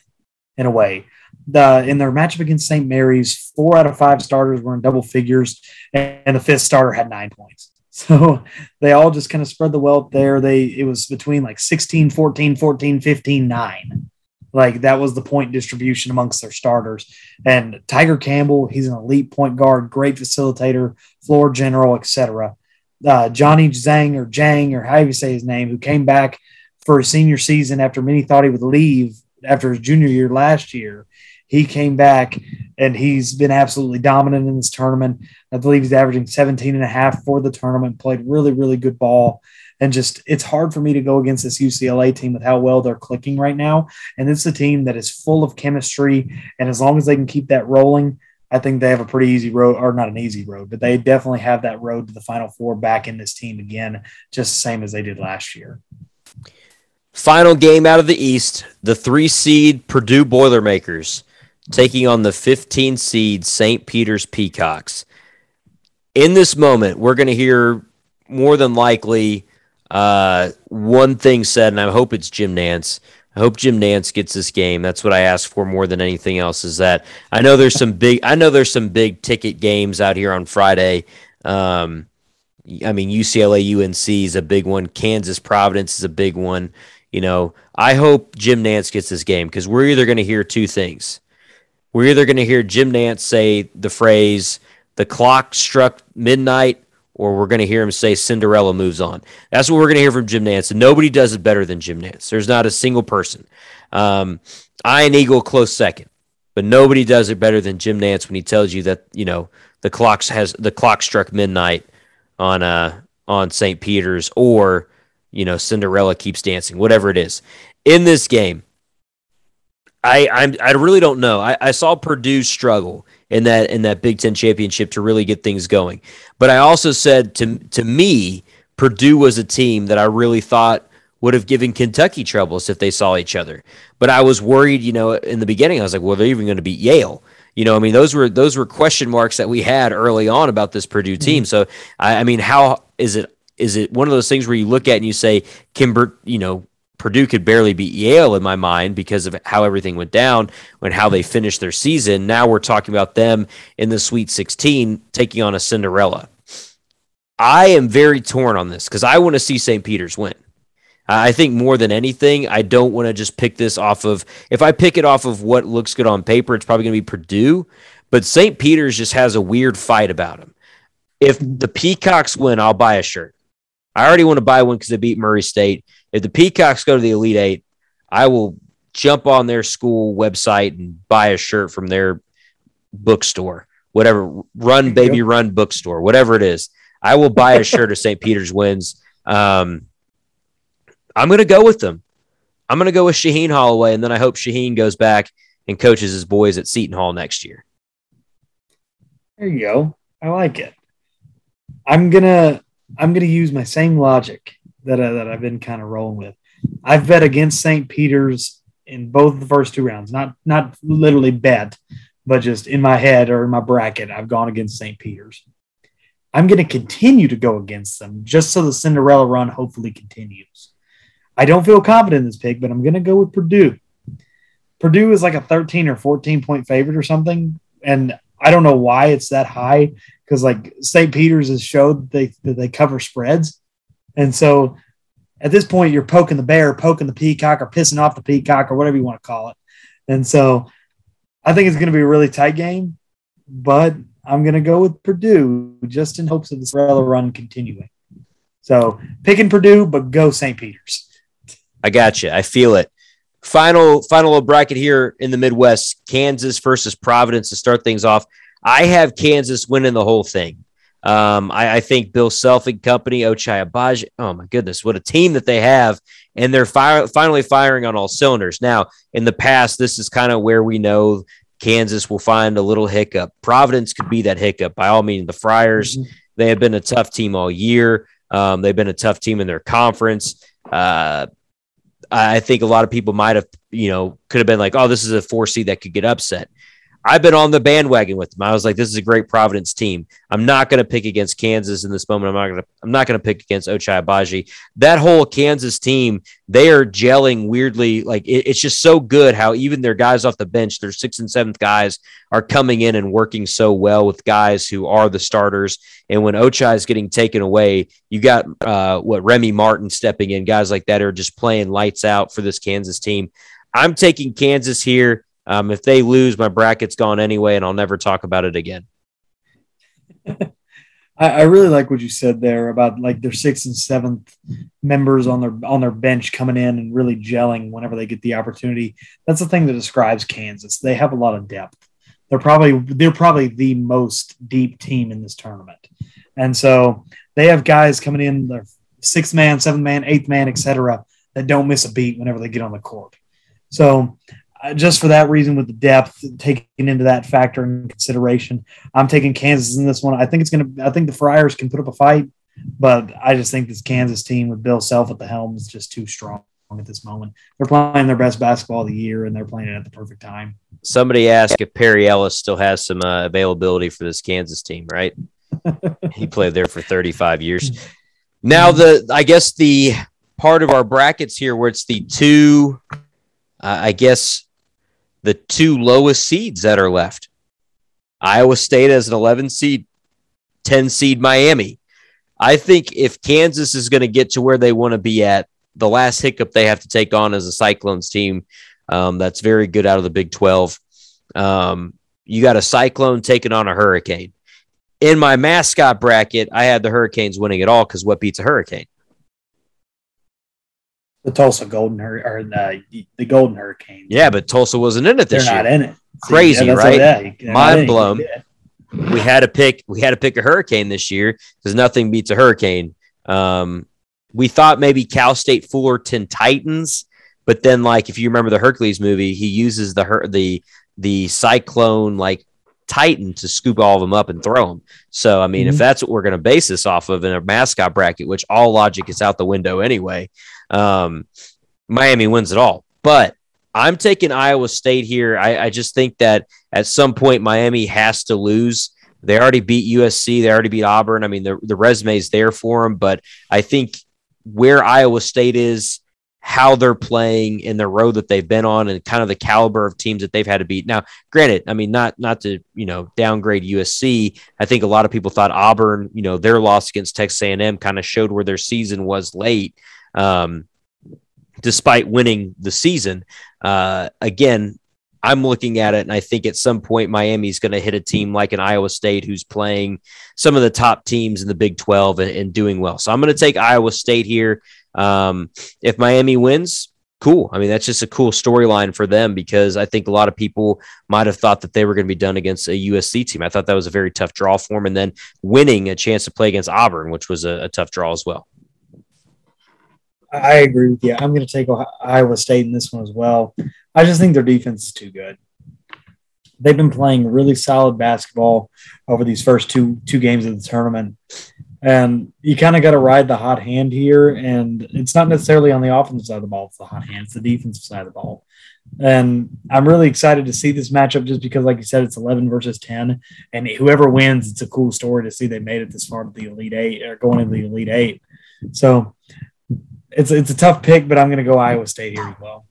in a way. The in their matchup against Saint Mary's, four out of five starters were in double figures, and the fifth starter had nine points. So they all just kind of spread the wealth there. They it was between like sixteen, fourteen, fourteen, fifteen, nine. Like that was the point distribution amongst their starters. And Tiger Campbell, he's an elite point guard, great facilitator, floor general, et cetera. Uh, Johnny Zhang or Jang or however you say his name, who came back for his senior season after many thought he would leave after his junior year last year. He came back and he's been absolutely dominant in this tournament. I believe he's averaging seventeen and a half for the tournament, played really, really good ball. And just it's hard for me to go against this U C L A team with how well they're clicking right now. And it's a team that is full of chemistry. And as long as they can keep that rolling, I think they have a pretty easy road, or not an easy road, but they definitely have that road to the Final Four back in this team again, just the same as they did last year. Final game out of the East, the three-seed Purdue Boilermakers taking on the fifteen-seed Saint Peter's Peacocks. In this moment, we're going to hear more than likely uh, one thing said, and I hope it's Jim Nance. I hope Jim Nance gets this game. That's what I ask for more than anything else. Is that I know there's some big, I know there's some big ticket games out here on Friday. Um, I mean, U C L A U N C is a big one. Kansas Providence is a big one. You know, I hope Jim Nance gets this game because we're either going to hear two things. We're either going to hear Jim Nance say the phrase "the clock struck midnight," or we're going to hear him say Cinderella moves on. That's what we're going to hear from Jim Nance, and nobody does it better than Jim Nance. There's not a single person. Um, Iron Eagle, close second, but nobody does it better than Jim Nance when he tells you that you know the clock has the clock struck midnight on uh, on Saint Peter's, or you know Cinderella keeps dancing, whatever it is. In this game, I I'm, I really don't know. I, I saw Purdue struggle in that in that Big Ten championship to really get things going. But I also said to to me, Purdue was a team that I really thought would have given Kentucky troubles if they saw each other. But I was worried, you know, in the beginning, I was like, well, they're even going to beat Yale. You know, I mean, those were those were question marks that we had early on about this Purdue team. Mm-hmm. So, I, I mean, how is it? Is it one of those things where you look at and you say, Kimber, you know, Purdue could barely beat Yale in my mind because of how everything went down and how they finished their season. Now we're talking about them in the Sweet sixteen taking on a Cinderella. I am very torn on this because I want to see Saint Peter's win. I think more than anything, I don't want to just pick this off of, if I pick it off of what looks good on paper, it's probably going to be Purdue, but Saint Peter's just has a weird fight about him. If the Peacocks win, I'll buy a shirt. I already want to buy one because they beat Murray State. If the Peacocks go to the Elite Eight, I will jump on their school website and buy a shirt from their bookstore, whatever, Run Baby Run bookstore, whatever it is. I will buy a shirt if Saint Peter's wins. Um, I'm going to go with them. I'm going to go with Shaheen Holloway, and then I hope Shaheen goes back and coaches his boys at Seton Hall next year. There you go. I like it. I'm going to I'm going to use my same logic that, I, that I've been kind of rolling with. I've bet against Saint Peter's in both the first two rounds, not, not literally bet, but just in my head or in my bracket, I've gone against Saint Peter's. I'm going to continue to go against them just so the Cinderella run hopefully continues. I don't feel confident in this pick, but I'm going to go with Purdue. Purdue is like a thirteen or fourteen point favorite or something. And I don't know why it's that high because like Saint Peter's has showed they, that they cover spreads. And so at this point, you're poking the bear, poking the peacock, or pissing off the peacock, or whatever you want to call it. And so I think it's going to be a really tight game, but I'm going to go with Purdue just in hopes of the Cinderella run continuing. So picking Purdue, but go Saint Peter's. I got you. I feel it. Final, final bracket here in the Midwest, Kansas versus Providence to start things off. I have Kansas winning the whole thing. Um, I, I think Bill Self and company, Ochai Agbaje, oh my goodness, what a team that they have. And they're fire, finally firing on all cylinders. Now, in the past, this is kind of where we know Kansas will find a little hiccup. Providence could be that hiccup. By all means, the Friars, mm-hmm. They have been a tough team all year. Um, they've been a tough team in their conference. Uh, I think a lot of people might have, you know, could have been like, oh, this is a four seed that could get upset. I've been on the bandwagon with them. I was like, this is a great Providence team. I'm not going to pick against Kansas in this moment. I'm not going to, I'm not going to pick against Ochai Agbaje. That whole Kansas team, they are gelling weirdly. Like it, it's just so good how even their guys off the bench, their sixth and seventh guys are coming in and working so well with guys who are the starters. And when Ochai is getting taken away, you got uh, what Remy Martin stepping in, guys like that are just playing lights out for this Kansas team. I'm taking Kansas here. Um, if they lose, my bracket's gone anyway, and I'll never talk about it again. I, I really like what you said there about like their sixth and seventh members on their on their bench coming in and really gelling whenever they get the opportunity. That's the thing that describes Kansas. They have a lot of depth. They're probably they're probably the most deep team in this tournament, and so they have guys coming in, their sixth man, seventh man, eighth man, et cetera, that don't miss a beat whenever they get on the court. So. Just for that reason, with the depth taken into that factor in consideration, I'm taking Kansas in this one. I think it's going to. I think the Friars can put up a fight, but I just think this Kansas team with Bill Self at the helm is just too strong. at this moment. They're playing their best basketball of the year, and they're playing it at the perfect time. Somebody asked if Perry Ellis still has some uh, availability for this Kansas team, right? He played there for thirty-five years. Now, the I guess the part of our brackets here where it's the two, uh, I guess, the two lowest seeds that are left. Iowa State has an eleven seed, ten seed Miami. I think if Kansas is going to get to where they want to be at, the last hiccup they have to take on is a Cyclones team um, that's very good out of the Big twelve. Um, you got a Cyclone taking on a Hurricane. In my mascot bracket, I had the Hurricanes winning it all because what beats a hurricane? The Tulsa Golden Hur- or the, the Golden Hurricane. Yeah, but Tulsa wasn't in it this They're year. They're not in it. Crazy, yeah, right? Mind blown. Yeah. We had to pick. We had to pick a hurricane this year because nothing beats a hurricane. Um, we thought maybe Cal State Fullerton Titans, but then, like, if you remember the Hercules movie, he uses the the the cyclone like Titan to scoop all of them up and throw them. So, I mean, mm-hmm. if that's what we're going to base this off of in a mascot bracket, which all logic is out the window anyway, um, Miami wins it all. But I'm taking Iowa State here. I, I just think that at some point Miami has to lose. They already beat U S C. They already beat Auburn. I mean, the, the resume is there for them, but I think where Iowa State is, how they're playing and the road that they've been on and kind of the caliber of teams that they've had to beat. Now, granted, I mean, not not to, you know, downgrade U S C. I think a lot of people thought Auburn, you know, their loss against Texas A and M kind of showed where their season was late. Um, despite winning the season, uh, again, I'm looking at it, and I think at some point Miami's going to hit a team like an Iowa State who's playing some of the top teams in the Big twelve and, and doing well. So I'm going to take Iowa State here. Um, if Miami wins, cool. I mean, that's just a cool storyline for them because I think a lot of people might have thought that they were going to be done against a U S C team. I thought that was a very tough draw for them, and then winning a chance to play against Auburn, which was a, a tough draw as well. I agree with you. I'm going to take Iowa State in this one as well. I just think their defense is too good. They've been playing really solid basketball over these first two two games of the tournament. And you kind of got to ride the hot hand here. And it's not necessarily on the offensive side of the ball. It's the hot hand. It's the defensive side of the ball. And I'm really excited to see this matchup just because, like you said, it's eleven versus ten. And whoever wins, it's a cool story to see they made it this far to the Elite Eight or going into the Elite Eight. So it's, it's a tough pick, but I'm going to go Iowa State here as well.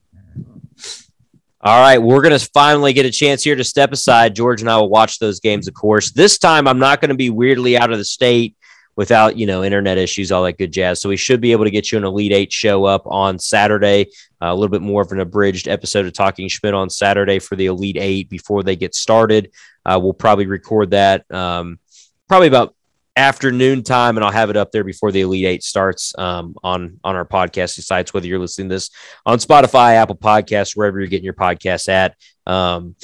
All right, we're going to finally get a chance here to step aside. George and I will watch those games, of course. This time I'm not going to be weirdly out of the state without, you know, internet issues, all that good jazz. So we should be able to get you an Elite Eight show up on Saturday, uh, a little bit more of an abridged episode of Talking Schmidt on Saturday for the Elite Eight before they get started. Uh, we'll probably record that um, probably about afternoon time, and I'll have it up there before the Elite Eight starts um, on, on our podcasting sites, whether you're listening to this on Spotify, Apple Podcasts, wherever you're getting your podcasts at. Um,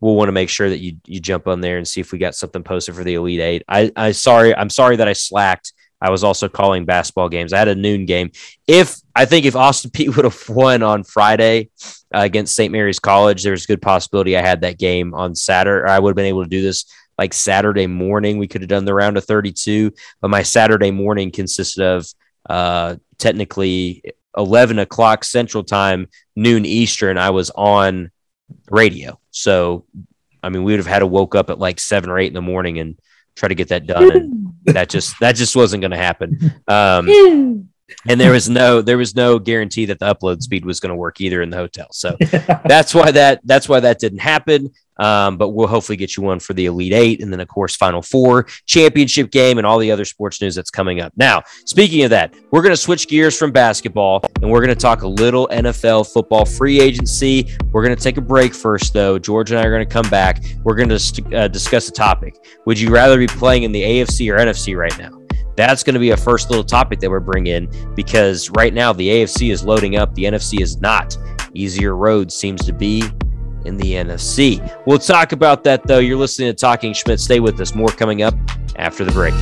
we'll want to make sure that you you jump on there and see if we got something posted for the Elite Eight. I, I sorry, I'm sorry that I slacked. I was also calling basketball games. I had a noon game. If I think if Austin Peay would have won on Friday uh, against Saint Mary's College, there's a good possibility I had that game on Saturday. I would have been able to do this like Saturday morning. We could have done the round of thirty-two, but my Saturday morning consisted of uh, technically eleven o'clock Central Time, noon Eastern. I was on radio. So, I mean, we would have had to woke up at like seven or eight in the morning and try to get that done. And that just, that just wasn't going to happen. Um, and there was no, there was no guarantee that the upload speed was going to work either in the hotel. So that's why that, that's why that didn't happen. Um, but we'll hopefully get you one for the Elite Eight and then, of course, Final Four, championship game, and all the other sports news that's coming up. Now, speaking of that, we're going to switch gears from basketball, and we're going to talk a little N F L football free agency. We're going to take a break first, though. George and I are going to come back. We're going to st- uh, discuss a topic. Would you rather be playing in the A F C or N F C right now? That's going to be a first little topic that we're bringing in because right now the A F C is loading up. The N F C is not. Easier road seems to be in the N F C. We'll talk about that, though. You're listening to Talking Schmidt. Stay with us. More coming up after the break.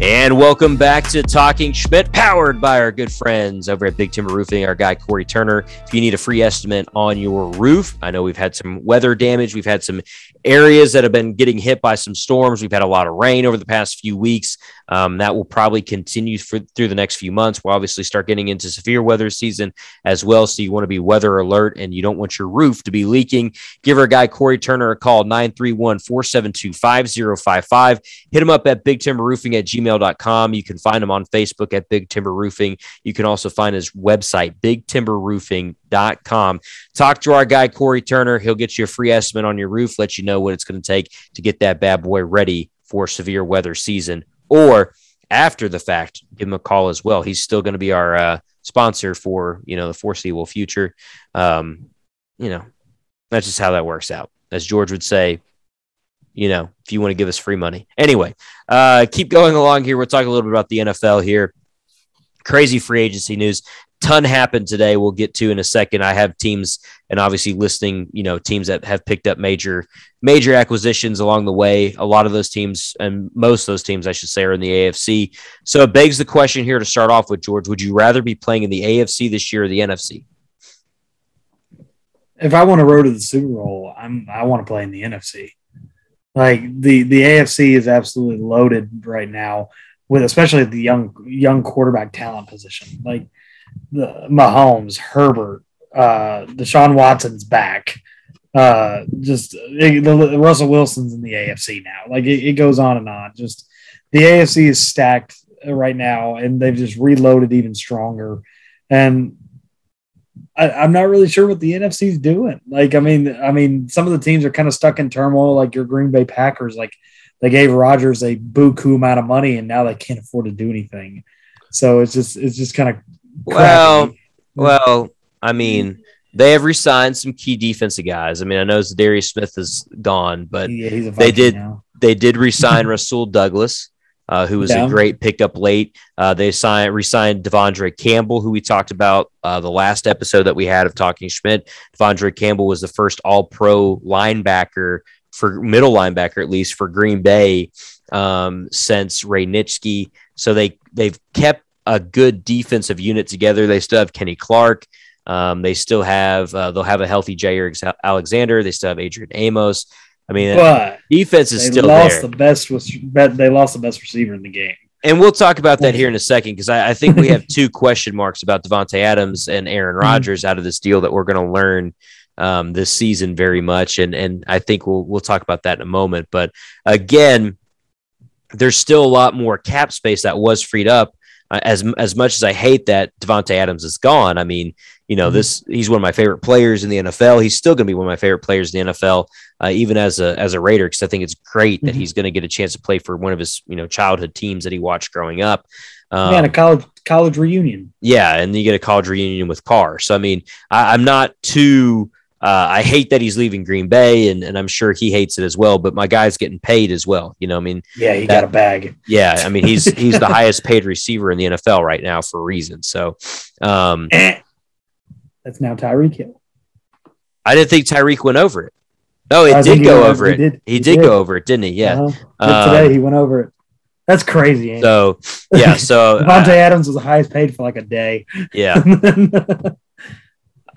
And welcome back to Talking Schmidt, powered by our good friends over at Big Timber Roofing, our guy Corey Turner. If you need a free estimate on your roof, I know we've had some weather damage. We've had some areas that have been getting hit by some storms. We've had a lot of rain over the past few weeks. Um, that will probably continue for, through the next few months. We'll obviously start getting into severe weather season as well. So you want to be weather alert, and you don't want your roof to be leaking. Give our guy Corey Turner a call, nine three one, four seven two, five zero five five. Hit him up at big timber roofing at gmail dot com. You can find him on Facebook at Big Timber Roofing. You can also find his website, big timber roofing dot com. Talk to our guy Corey Turner. He'll get you a free estimate on your roof, let you know what it's going to take to get that bad boy ready for severe weather season, or after the fact. Give him a call as well. He's still going to be our uh, sponsor for, you know, the foreseeable future. Um, you know, that's just how that works out. As George would say, you know, if you want to give us free money. Anyway, uh, keep going along here. We'll talk a little bit about the N F L here. Crazy free agency news. Ton happened today. We'll get to in a second. I have teams, and obviously listing, you know, teams that have picked up major, major acquisitions along the way. A lot of those teams, and most of those teams, I should say, are in the A F C. So it begs the question here to start off with, George. Would you rather be playing in the A F C this year or the N F C? If I want to road to the Super Bowl, I'm I want to play in the N F C. Like the the A F C is absolutely loaded right now, with especially the young young quarterback talent position. Like the Mahomes, Herbert, uh, Deshaun Watson's back. Uh, just it, the, the Russell Wilson's in the A F C now. Like it, it goes on and on. Just the A F C is stacked right now, and they've just reloaded even stronger. And I, I'm not really sure what the N F C is doing. Like I mean, I mean, some of the teams are kind of stuck in turmoil. Like your Green Bay Packers, like they gave Rodgers a buku amount of money, and now they can't afford to do anything. So it's just it's just kind of. Well, well, I mean, they have re-signed some key defensive guys. I mean, I know Darius Smith is gone, but yeah, they did now. they did re-sign Rasul Douglas, uh, who was yeah. a great pickup late. Uh, they signed re-signed Devondre Campbell, who we talked about uh, the last episode that we had of Talking Schmidt. Devondre Campbell was the first All-Pro linebacker, for middle linebacker at least, for Green Bay um, since Ray Nitschke. So they they've kept a good defensive unit together. They still have Kenny Clark. Um, they still have, uh, they'll have a healthy Jair Alexander. They still have Adrian Amos. I mean, but defense is still lost there. The best was, they lost the best receiver in the game. And we'll talk about that here in a second, because I, I think we have two question marks about Devontae Adams and Aaron Rodgers out of this deal that we're going to learn um, this season very much. And and I think we'll we'll talk about that in a moment. But again, there's still a lot more cap space that was freed up. As as much as I hate that Devontae Adams is gone, I mean, you know, this he's one of my favorite players in the N F L. He's still going to be one of my favorite players in the N F L, uh, even as a as a Raider, because I think it's great that he's going to get a chance to play for one of his, you know, childhood teams that he watched growing up. Um, yeah, a college college reunion. Yeah, and you get a college reunion with Carr. So I mean, I, I'm not too. Uh, I hate that he's leaving Green Bay, and, and I'm sure he hates it as well, but my guy's getting paid as well. You know, I mean, yeah, he that, got a bag. Yeah. I mean, he's, he's the highest paid receiver in the N F L right now for a reason. So um, that's now Tyreek Hill. I didn't think Tyreek went over it. Oh, it did go over it. Did. He, he did, did go over it, didn't he? Yeah. Uh-huh. Um, today he went over it. That's crazy. Ain't so it? yeah. So Devontae uh, Adams was the highest paid for like a day. Yeah.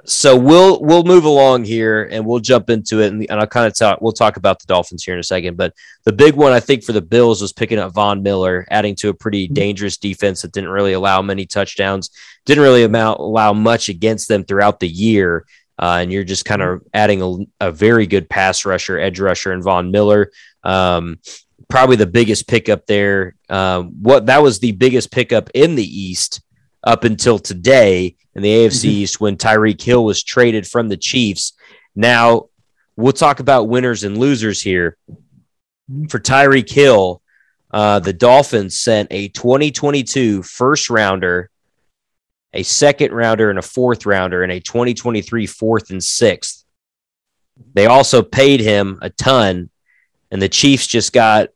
So we'll we'll move along here, and we'll jump into it, and, and I'll kind of talk. We'll talk about the Dolphins here in a second, but the big one I think for the Bills was picking up Von Miller, adding to a pretty dangerous defense that didn't really allow many touchdowns, didn't really amount, allow much against them throughout the year, uh, and you're just kind of adding a, a very good pass rusher, edge rusher, and Von Miller. Um, probably the biggest pickup there. Um, what that was the biggest pickup in the East up until today in the A F C East when Tyreek Hill was traded from the Chiefs. Now, we'll talk about winners and losers here. For Tyreek Hill, uh, the Dolphins sent a twenty twenty-two first-rounder, a second-rounder, and a fourth-rounder, and a twenty twenty-three fourth and sixth. They also paid him a ton, and the Chiefs just got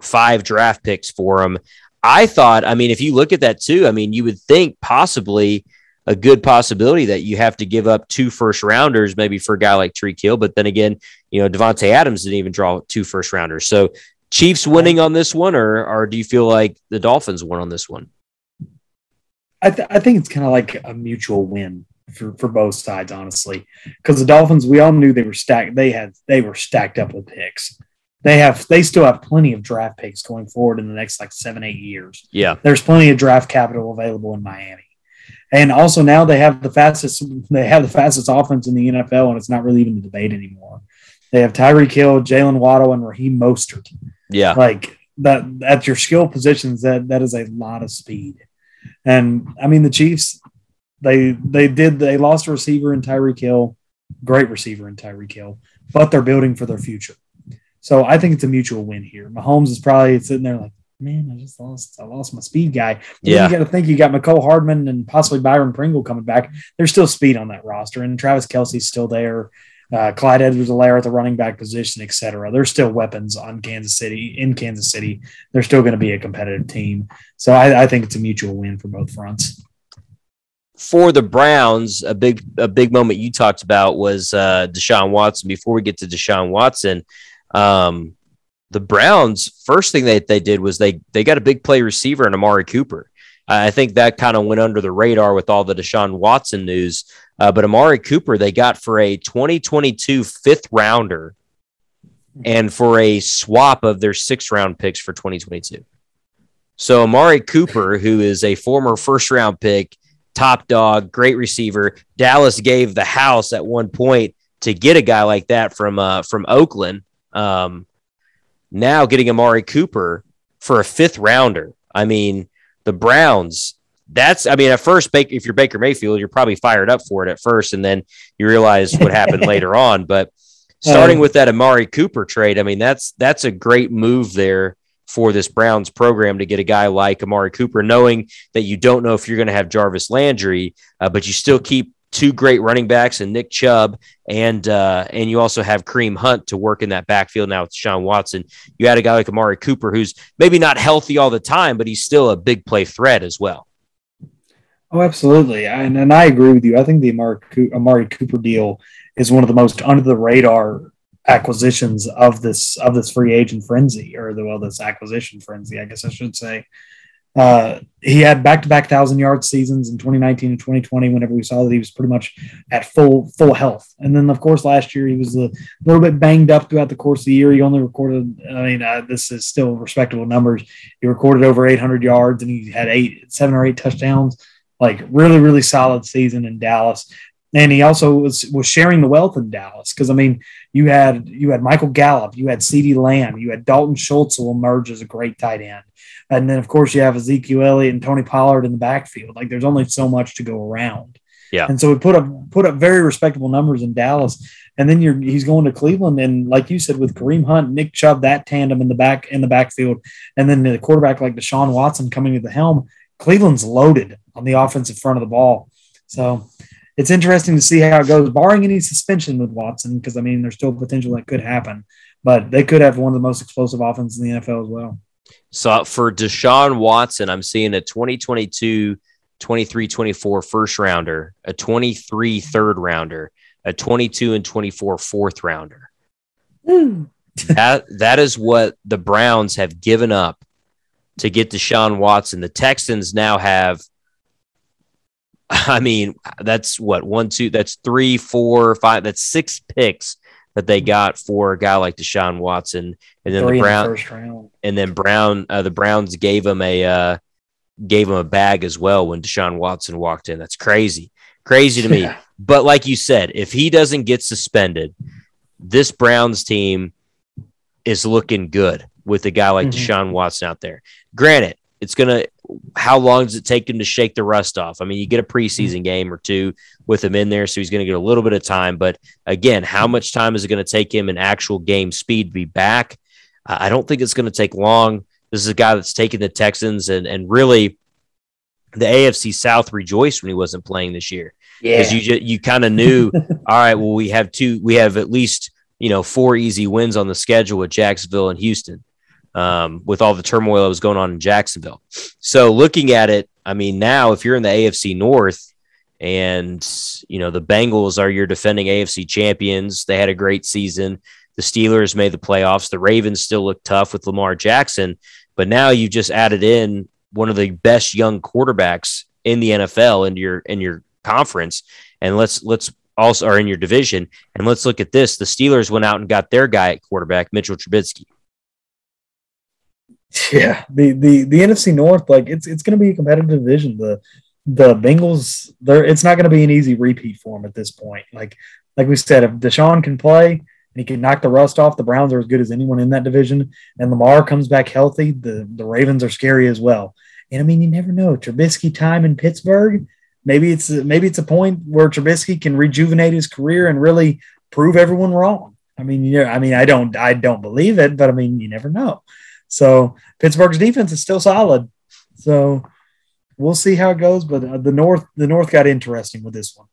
five draft picks for him. I thought, I mean, if you look at that too, I mean, you would think possibly a good possibility that you have to give up two first rounders, maybe for a guy like Tyreek Hill. But then again, you know, Devontae Adams didn't even draw two first rounders. So Chiefs winning on this one, or, or do you feel like the Dolphins won on this one? I, th- I think it's kind of like a mutual win for, for both sides, honestly, because the Dolphins, we all knew they were stacked. They had, they were stacked up with picks. They have, they still have plenty of draft picks going forward in the next like seven, eight years. Yeah. There's plenty of draft capital available in Miami. And also now they have the fastest, they have the fastest offense in the N F L, and it's not really even a debate anymore. They have Tyreek Hill, Jalen Waddle, and Raheem Mostert. Yeah. Like that, at your skill positions, that, that is a lot of speed. And I mean, the Chiefs, they, they did, they lost a receiver in Tyreek Hill, great receiver in Tyreek Hill, but they're building for their future. So I think it's a mutual win here. Mahomes is probably sitting there like, man, I just lost, I lost my speed guy. But yeah. You got to think you got McCole Hardman and possibly Byron Pringle coming back. There's still speed on that roster, and Travis Kelsey's still there. Uh, Clyde Edwards-Helaire at the running back position, et cetera. There's still weapons on Kansas City. In Kansas City, they're still going to be a competitive team. So I, I think it's a mutual win for both fronts. For the Browns, a big a big moment you talked about was uh, Deshaun Watson. Before we get to Deshaun Watson, um, the Browns, first thing that they did was they they got a big play receiver in Amari Cooper. Uh, I think that kind of went under the radar with all the Deshaun Watson news. Uh, but Amari Cooper, they got for a twenty twenty-two fifth rounder and for a swap of their sixth round picks for twenty twenty-two. So Amari Cooper, who is a former first round pick, top dog, great receiver. Dallas gave the house at one point to get a guy like that from uh, from Oakland. Um, now getting Amari Cooper for a fifth rounder. I mean, the Browns. That's, I mean, at first, if you're Baker Mayfield, you're probably fired up for it at first, and then you realize what happened later on. But starting um, with that Amari Cooper trade, I mean, that's that's a great move there for this Browns program to get a guy like Amari Cooper, knowing that you don't know if you're going to have Jarvis Landry, uh, but you still keep two great running backs and Nick Chubb, and uh, and you also have Kareem Hunt to work in that backfield now with Deshaun Watson. You had a guy like Amari Cooper who's maybe not healthy all the time, but he's still a big play threat as well. Oh, absolutely. And, and I agree with you. I think the Amari, Amari Cooper deal is one of the most under-the-radar acquisitions of this of this free agent frenzy, or the well, this acquisition frenzy, I guess I should say. Uh, he had back-to-back one thousand-yard seasons in twenty nineteen and twenty twenty whenever we saw that he was pretty much at full full health. And then, of course, last year he was a little bit banged up throughout the course of the year. He only recorded, I mean, uh, this is still respectable numbers. He recorded over eight hundred yards, and he had eight, seven or eight touchdowns. Like, really, really solid season in Dallas. And he also was was sharing the wealth in Dallas, because, I mean, you had you had Michael Gallup, you had CeeDee Lamb, you had Dalton Schultz who will emerge as a great tight end. And then, of course, you have Ezekiel Elliott and Tony Pollard in the backfield. Like, there's only so much to go around. Yeah. And so we put up put up very respectable numbers in Dallas. And then you're he's going to Cleveland, and like you said, with Kareem Hunt, Nick Chubb, that tandem in the back in the backfield, and then the quarterback like Deshaun Watson coming to the helm, Cleveland's loaded on the offensive front of the ball. So it's interesting to see how it goes, barring any suspension with Watson, because, I mean, there's still potential that could happen. But they could have one of the most explosive offenses in the N F L as well. So for Deshaun Watson, I'm seeing a twenty twenty-two, twenty-three, twenty-four first-rounder, a twenty-three third-rounder, a twenty-two and twenty-four fourth-rounder. Mm. that, that is what the Browns have given up to get Deshaun Watson. The Texans now have, I mean, that's what, one, two, that's three, four, five, that's six picks that they got for a guy like Deshaun Watson. And then three the Browns, the and then Brown, uh, the Browns gave him a, uh, gave him a bag as well when Deshaun Watson walked in. That's crazy, crazy to me. Yeah. But like you said, if he doesn't get suspended, this Browns team is looking good with a guy like mm-hmm. Deshaun Watson out there. Granted, it's going to, how long does it take him to shake the rust off? I mean, you get a preseason game or two with him in there, so he's going to get a little bit of time. But again, how much time is it going to take him in actual game speed to be back? Uh, I don't think it's going to take long. This is a guy that's taken the Texans and, and really the A F C South rejoiced when he wasn't playing this year. Yeah. Because you, ju- you kind of knew, all right, well, we have two, we have at least, you know, four easy wins on the schedule with Jacksonville and Houston. Um, with all the turmoil that was going on in Jacksonville. So looking at it, I mean, now if you're in the A F C North and, you know, the Bengals are your defending A F C champions, they had a great season. The Steelers made the playoffs. The Ravens still look tough with Lamar Jackson, but now you just added in one of the best young quarterbacks in the N F L into your, in your conference, and let's let's also are in your division. And let's look at this: the Steelers went out and got their guy at quarterback, Mitchell Trubisky. Yeah, the the the N F C North, like it's it's going to be a competitive division. The the Bengals, they're it's not going to be an easy repeat for them at this point. Like like we said, if Deshaun can play, and he can knock the rust off, the Browns are as good as anyone in that division. And Lamar comes back healthy, the, the Ravens are scary as well. And I mean, you never know. Trubisky time in Pittsburgh, maybe it's maybe it's a point where Trubisky can rejuvenate his career and really prove everyone wrong. I mean, you know, I mean, I don't, I don't believe it, but I mean, you never know. So Pittsburgh's defense is still solid. So we'll see how it goes. But the North, the North got interesting with this one.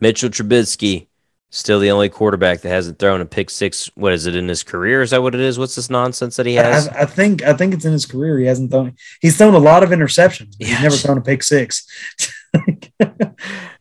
Mitchell Trubisky. Still the only quarterback that hasn't thrown a pick six. What is it in his career? Is that what it is? What's this nonsense that he has? I, I think I think it's in his career. He hasn't thrown. He's thrown a lot of interceptions, but yeah. He's never thrown a pick six.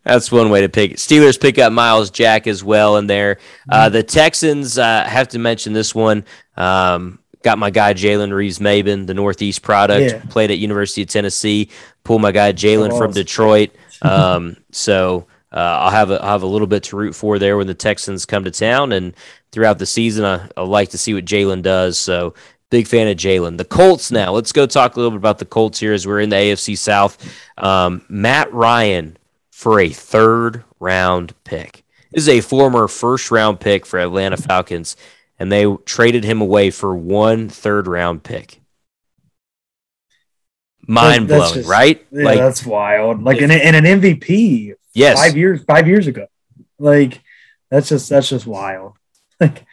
That's one way to pick it. Steelers pick up Miles Jack as well in there. Uh, the Texans, I uh, have to mention this one. Um, got my guy Jalen Reeves-Maybin, the Northeast product, yeah. Played at University of Tennessee. Pull my guy Jalen oh, from Detroit. Um, so... Uh, I'll have a, I'll have a little bit to root for there when the Texans come to town, and throughout the season, I, I like to see what Jalen does. So, big fan of Jalen. The Colts now. Let's go talk a little bit about the Colts here as we're in the A F C South. Um, Matt Ryan for a third round pick. This is a former first round pick for Atlanta Falcons, and they traded him away for one third round pick. Mind blowing, that's just, right? Yeah, like, that's wild. Like in an M V P. Yes. Five years, five years ago. Like that's just, that's just wild. Like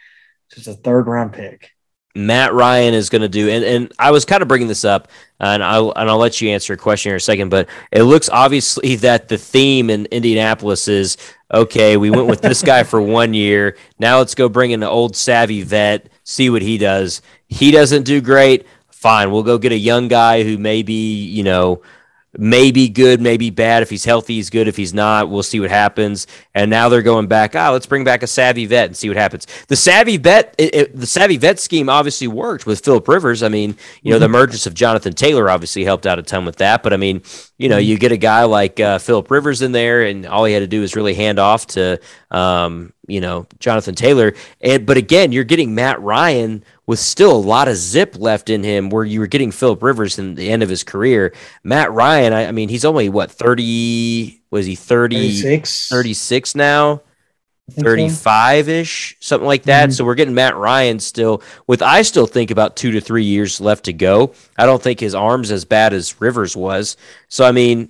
just a third round pick. Matt Ryan is going to do. And, and I was kind of bringing this up and I'll, and I'll let you answer a question here in a second, but it looks obviously that the theme in Indianapolis is, okay, we went with this guy for one year. Now let's go bring in an old savvy vet, see what he does. He doesn't do great. Fine. We'll go get a young guy who maybe, you know, maybe good, maybe bad. If he's healthy, he's good. If he's not, we'll see what happens. And now they're going back, ah, let's bring back a savvy vet and see what happens. The savvy vet, it, it, the savvy vet scheme obviously worked with Phillip Rivers. I mean, you know, the emergence of Jonathan Taylor obviously helped out a ton with that. But, I mean, you know, you get a guy like uh, Phillip Rivers in there, and all he had to do is really hand off to, um, you know, Jonathan Taylor. And But, again, you're getting Matt Ryan with still a lot of zip left in him, where you were getting Phillip Rivers in the end of his career. Matt Ryan, I, I mean, he's only, what, thirty, was he thirty, thirty-six, thirty-six now? thirty-five-ish, something like that. Mm-hmm. So we're getting Matt Ryan still with, I still think, about two to three years left to go. I don't think his arm's as bad as Rivers was. So, I mean,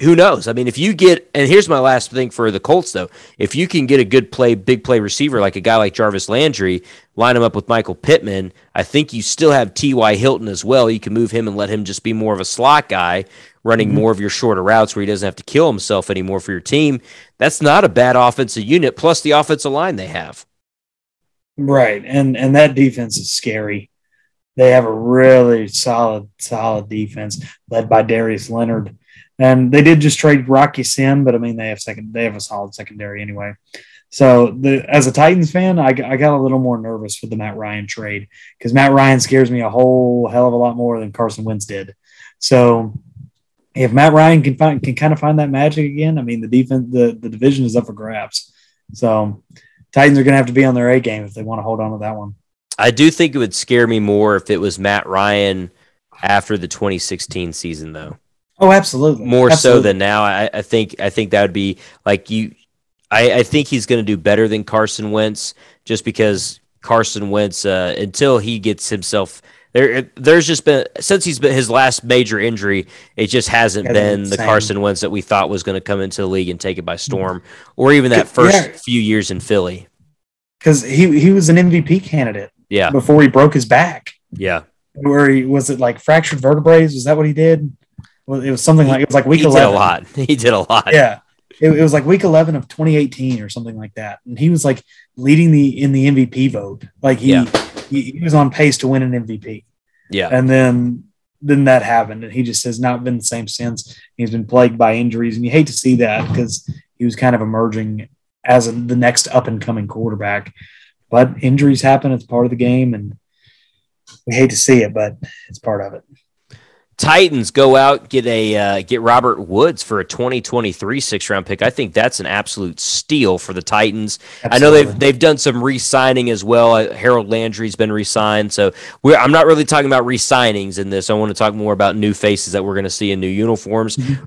who knows? I mean, if you get, and here's my last thing for the Colts, though. If you can get a good play, big play receiver, like a guy like Jarvis Landry, line him up with Michael Pittman, I think you still have T Y Hilton as well. You can move him and let him just be more of a slot guy, running mm-hmm. more of your shorter routes where he doesn't have to kill himself anymore for your team. That's not a bad offensive unit, plus the offensive line they have. Right, and and that defense is scary. They have a really solid, solid defense led by Darius Leonard. And they did just trade Rocky Sin, but I mean they have second, they have a solid secondary anyway. So the, as a Titans fan, I, I got a little more nervous for the Matt Ryan trade because Matt Ryan scares me a whole hell of a lot more than Carson Wentz did. So if Matt Ryan can find can kind of find that magic again, I mean the defense, the, the division is up for grabs. So Titans are going to have to be on their A game if they want to hold on to that one. I do think it would scare me more if it was Matt Ryan after the twenty sixteen season, though. Oh, absolutely. More absolutely. so than now. I, I think I think that would be like you. I, I think he's going to do better than Carson Wentz just because Carson Wentz, uh, until he gets himself there, there's just been since he's been his last major injury, it just hasn't yeah, been the same. Carson Wentz that we thought was going to come into the league and take it by storm, or even that first yeah. few years in Philly. Because he, he was an M V P candidate yeah. before he broke his back. Yeah. Where he was it like fractured vertebrae? Was that what he did? Well, it was something like it was like week he eleven. He did a lot. He did a lot. Yeah, it, it was like week eleven of twenty eighteen or something like that. And he was like leading the in the M V P vote. Like he yeah. he, he was on pace to win an M V P. Yeah, and then then that happened, and he just has not been the same since. He's been plagued by injuries, and you hate to see that because he was kind of emerging as a, the next up and coming quarterback. But injuries happen; it's part of the game, and we hate to see it, but it's part of it. Titans go out, get a uh, get Robert Woods for a twenty twenty-three sixth round pick. I think that's an absolute steal for the Titans. Absolutely. I know they've they've done some re-signing as well. Uh, Harold Landry's been re-signed. So we're, I'm not really talking about re-signings in this. I want to talk more about new faces that we're going to see in new uniforms. Mm-hmm.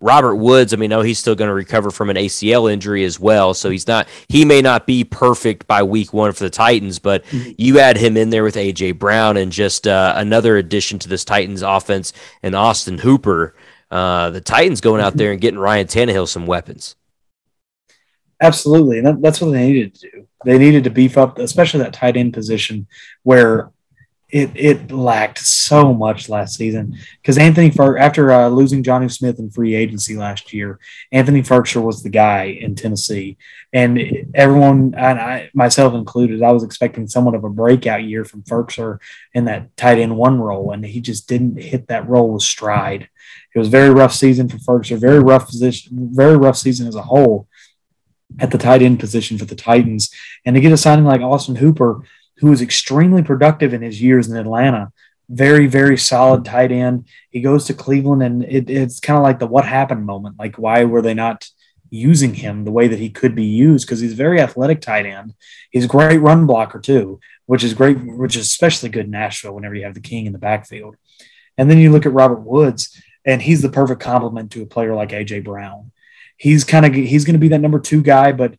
Robert Woods, I mean, no, he's still going to recover from an A C L injury as well, so he's not. He may not be perfect by week one for the Titans, but you add him in there with A J. Brown and just uh, another addition to this Titans offense and Austin Hooper. Uh, the Titans going out there and getting Ryan Tannehill some weapons. Absolutely, and that, that's what they needed to do. They needed to beef up, especially that tight end position where It it lacked so much last season because Anthony Fer- after uh, losing Johnny Smith in free agency last year, Anthony Ferkser was the guy in Tennessee, and everyone, and I myself included, I was expecting somewhat of a breakout year from Ferkser in that tight end one role, and he just didn't hit that role with stride. It was a very rough season for Ferkser, very rough position, very rough season as a whole at the tight end position for the Titans, and to get a signing like Austin Hooper, who was extremely productive in his years in Atlanta. Very, very solid tight end. He goes to Cleveland, and it, it's kind of like the what happened moment. Like, why were they not using him the way that he could be used? Because he's a very athletic tight end. He's a great run blocker, too, which is great, which is especially good in Nashville whenever you have the king in the backfield. And then you look at Robert Woods, and he's the perfect complement to a player like A J. Brown. He's kind of he's going to be that number two guy, but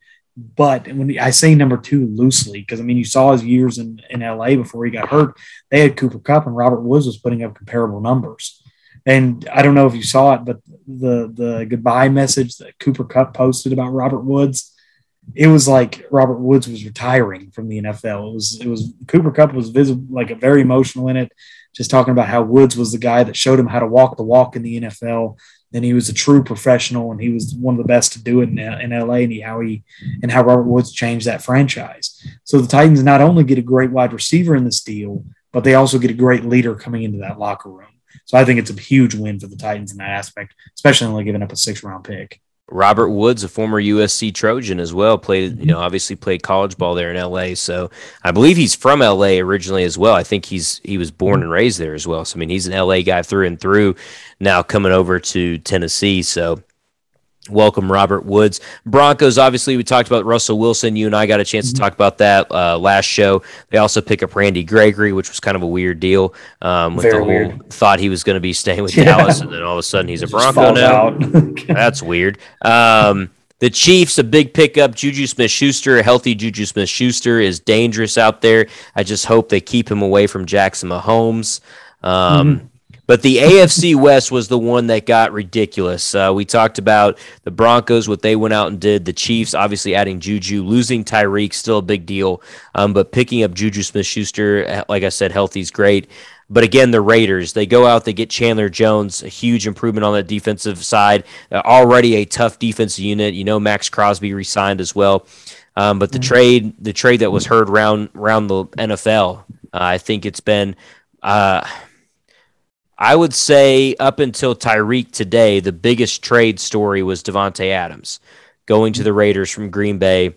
But when I say number two loosely, because, I mean, you saw his years in, in L A before he got hurt. They had Cooper Kupp, and Robert Woods was putting up comparable numbers. And I don't know if you saw it, but the, the goodbye message that Cooper Kupp posted about Robert Woods, it was like Robert Woods was retiring from the N F L. It was, it was Cooper Kupp was visible, like a very emotional in it, just talking about how Woods was the guy that showed him how to walk the walk in the N F L. And he was a true professional, and he was one of the best to do it in, in L A, and he, how he and how Robert Woods changed that franchise. So the Titans not only get a great wide receiver in this deal, but they also get a great leader coming into that locker room. So I think it's a huge win for the Titans in that aspect, especially only giving up a six-round pick. Robert Woods, a former U S C Trojan as well, played, you know, obviously played college ball there in L A. So I believe he's from L A originally as well. I think he's he was born and raised there as well. So, I mean, he's an L A guy through and through, now coming over to Tennessee. So welcome, Robert Woods. Broncos, obviously, we talked about Russell Wilson. You and I got a chance mm-hmm. to talk about that uh, last show. They also pick up Randy Gregory, which was kind of a weird deal. Um, with Very the whole weird. Thought he was going to be staying with yeah. Dallas, and then all of a sudden he's a Bronco now. That's weird. Um, the Chiefs, a big pickup. Juju Smith-Schuster, a healthy Juju Smith-Schuster is dangerous out there. I just hope they keep him away from Jackson Mahomes. Um, mm-hmm. But the A F C West was the one that got ridiculous. Uh, we talked about the Broncos, what they went out and did. The Chiefs, obviously adding Juju, losing Tyreek, still a big deal. Um, but picking up Juju Smith-Schuster, like I said, healthy's great. But again, the Raiders, they go out, they get Chandler Jones, a huge improvement on that defensive side. Uh, already a tough defensive unit. You know, Max Crosby re-signed as well. Um, but the trade, the trade that was heard round, round the N F L, uh, I think it's been... Uh, I would say up until Tyreek today, the biggest trade story was Devontae Adams going to the Raiders from Green Bay.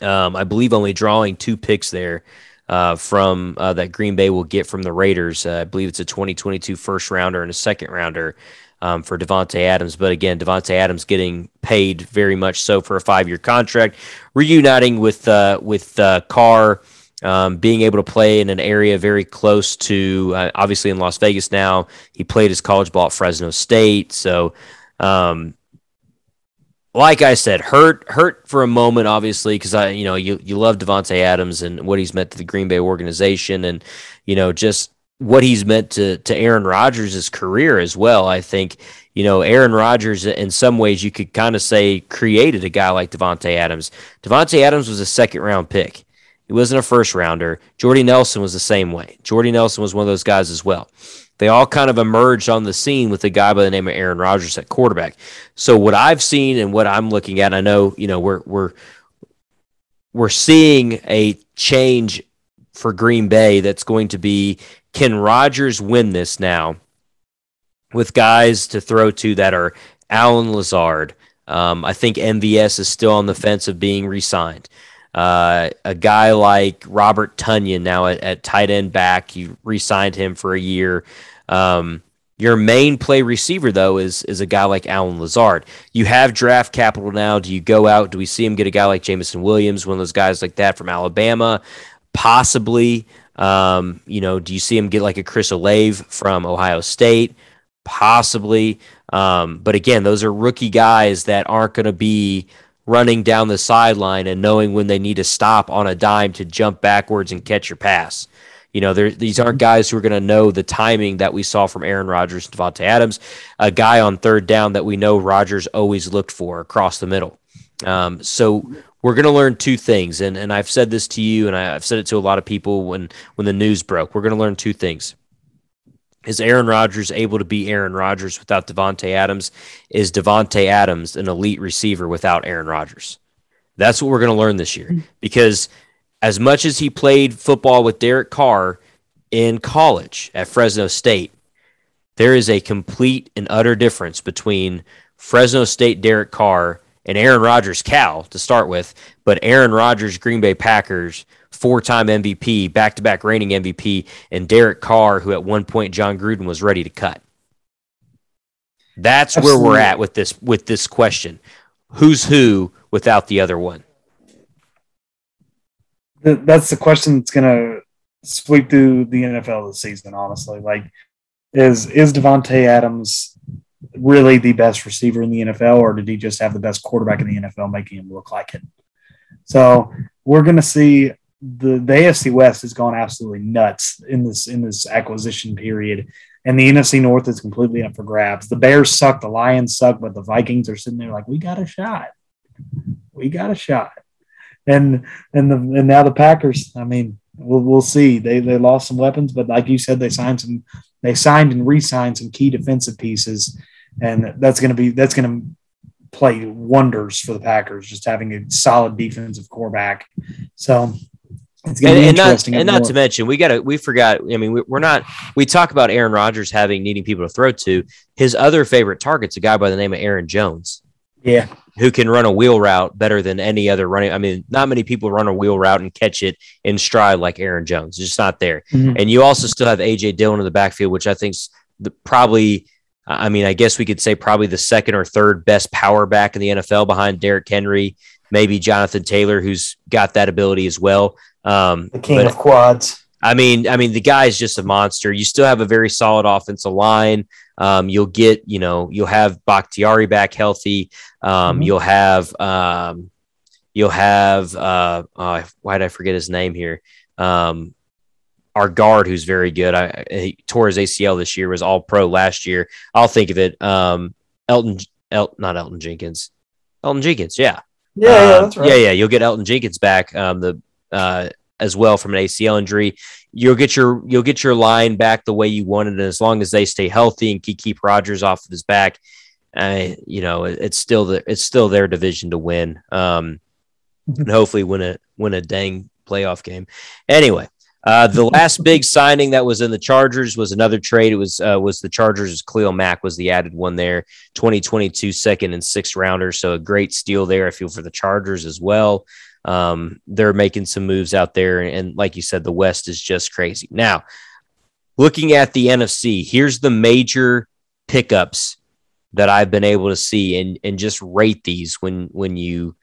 Um, I believe only drawing two picks there uh, from uh, that Green Bay will get from the Raiders. Uh, I believe it's a twenty twenty-two first rounder and a second rounder um, for Devontae Adams. But again, Devontae Adams getting paid very much so for a five-year contract, reuniting with uh, with uh, Carr. Um, being able to play in an area very close to, uh, obviously in Las Vegas now, he played his college ball at Fresno State. So, um, like I said, hurt hurt for a moment, obviously, because I, you know, you you love Devontae Adams and what he's meant to the Green Bay organization, and you know, just what he's meant to to Aaron Rodgers' career as well. I think, you know, Aaron Rodgers, in some ways, you could kind of say created a guy like Devontae Adams. Devontae Adams was a second round pick. He wasn't a first-rounder. Jordy Nelson was the same way. Jordy Nelson was one of those guys as well. They all kind of emerged on the scene with a guy by the name of Aaron Rodgers at quarterback. So what I've seen and what I'm looking at, I know, you know, we're we're we're seeing a change for Green Bay that's going to be, can Rodgers win this now with guys to throw to that are Allen Lazard? Um, I think M V S is still on the fence of being re-signed. Uh, a guy like Robert Tonyan now at, at tight end back, you re-signed him for a year. Um, Your main play receiver, though, is is a guy like Allen Lazard. You have draft capital now. Do you go out? Do we see him get a guy like Jamison Williams, one of those guys like that from Alabama? Possibly. Um, you know, do you see him get like a Chris Olave from Ohio State? Possibly. Um, but again, those are rookie guys that aren't going to be running down the sideline and knowing when they need to stop on a dime to jump backwards and catch your pass. You know, these aren't guys who are going to know the timing that we saw from Aaron Rodgers and Devontae Adams, a guy on third down that we know Rodgers always looked for across the middle. Um, so we're going to learn two things, and and I've said this to you, and I, I've said it to a lot of people when, when the news broke. We're going to learn two things. Is Aaron Rodgers able to be Aaron Rodgers without Devontae Adams? Is Devontae Adams an elite receiver without Aaron Rodgers? That's what we're going to learn this year, because – as much as he played football with Derek Carr in college at Fresno State, there is a complete and utter difference between Fresno State Derek Carr and Aaron Rodgers Cal to start with, but Aaron Rodgers Green Bay Packers, four-time M V P, back-to-back reigning M V P, and Derek Carr, who at one point John Gruden was ready to cut. That's Absolutely. Where we're at with this with this question. Who's who without the other one? That's the question that's going to sweep through the N F L this season, honestly. Like, is is Devontae Adams really the best receiver in the N F L, or did he just have the best quarterback in the N F L making him look like it? So we're going to see the, the A F C West has gone absolutely nuts in this in this acquisition period, and the N F C North is completely up for grabs. The Bears suck, the Lions suck, but the Vikings are sitting there like, we got a shot. We got a shot. And and the and now the Packers. I mean, we'll we'll see. They they lost some weapons, but like you said, they signed some. They signed and re-signed some key defensive pieces, and that's gonna be that's gonna play wonders for the Packers. Just having a solid defensive quarterback. So it's gonna and, be and interesting. Not, and not to mention, we gotta we forgot. I mean, we, we're not. We talk about Aaron Rodgers having needing people to throw to. His other favorite target's a guy by the name of Aaron Jones. Yeah. Who can run a wheel route better than any other running. I mean, not many people run a wheel route and catch it in stride like Aaron Jones. It's just not there. Mm-hmm. And you also still have A J Dillon in the backfield, which I think's the, probably, I mean, I guess we could say probably the second or third best power back in the N F L behind Derrick Henry, maybe Jonathan Taylor, who's got that ability as well. Um, the king but, of quads. I mean, I mean, the guy's just a monster. You still have a very solid offensive line. Um, you'll get, you know, you'll have Bakhtiari back healthy. Um, mm-hmm. You'll have, um, you'll have, uh, uh, why did I forget his name here? Um, our guard, who's very good. I, he tore his A C L this year, was all pro last year. I'll think of it. Um, Elton, El, not Elton Jenkins, Elton Jenkins. Yeah. Yeah. Um, yeah, that's right. yeah, yeah. You'll get Elton Jenkins back. Um, the, uh, as well from an A C L injury. You'll get your you'll get your line back the way you wanted, and as long as they stay healthy and keep Rodgers off of his back, uh, you know, it, it's still the, it's still their division to win, um, and hopefully win a win a dang playoff game. Anyway, uh, the last big signing that was in the Chargers was another trade. It was uh, was the Chargers. Cleo Mack was the added one there, twenty twenty-two second and sixth rounder. So a great steal there, I feel, for the Chargers as well. Um, they're making some moves out there, and, and like you said, the West is just crazy. Now, looking at the N F C, here's the major pickups that I've been able to see, and and just rate these when when you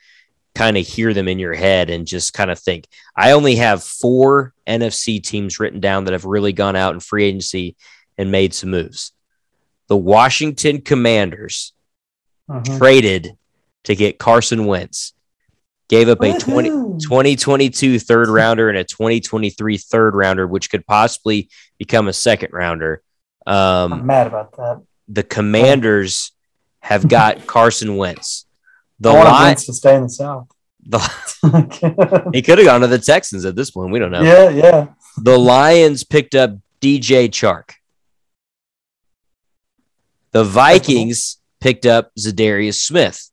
kind of hear them in your head and just kind of think. I only have four N F C teams written down that have really gone out in free agency and made some moves. The Washington Commanders uh-huh. traded to get Carson Wentz. Gave up a twenty twenty-two third rounder and a twenty twenty-three third rounder, which could possibly become a second rounder. Um, I'm mad about that. The Commanders have got Carson Wentz. The I want Lions, Wentz to stay in the South. The, he could have gone to the Texans at this point. We don't know. Yeah, yeah. The Lions picked up D J Chark. The Vikings picked up Zadarius Smith.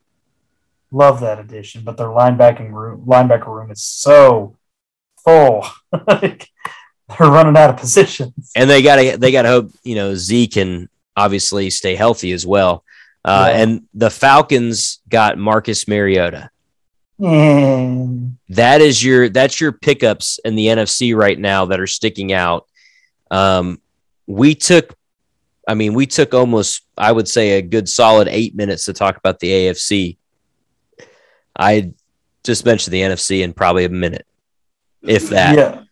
Love that addition, but their linebacking room, linebacker room is so full. Like, they're running out of positions, and they gotta they gotta hope, you know, Zeke can obviously stay healthy as well. Uh, yeah. And the Falcons got Marcus Mariota. Mm. That is your that's your pickups in the N F C right now that are sticking out. Um, we took I mean, we took almost, I would say, a good solid eight minutes to talk about the A F C. I just mentioned the N F C in probably a minute, if that. Yeah,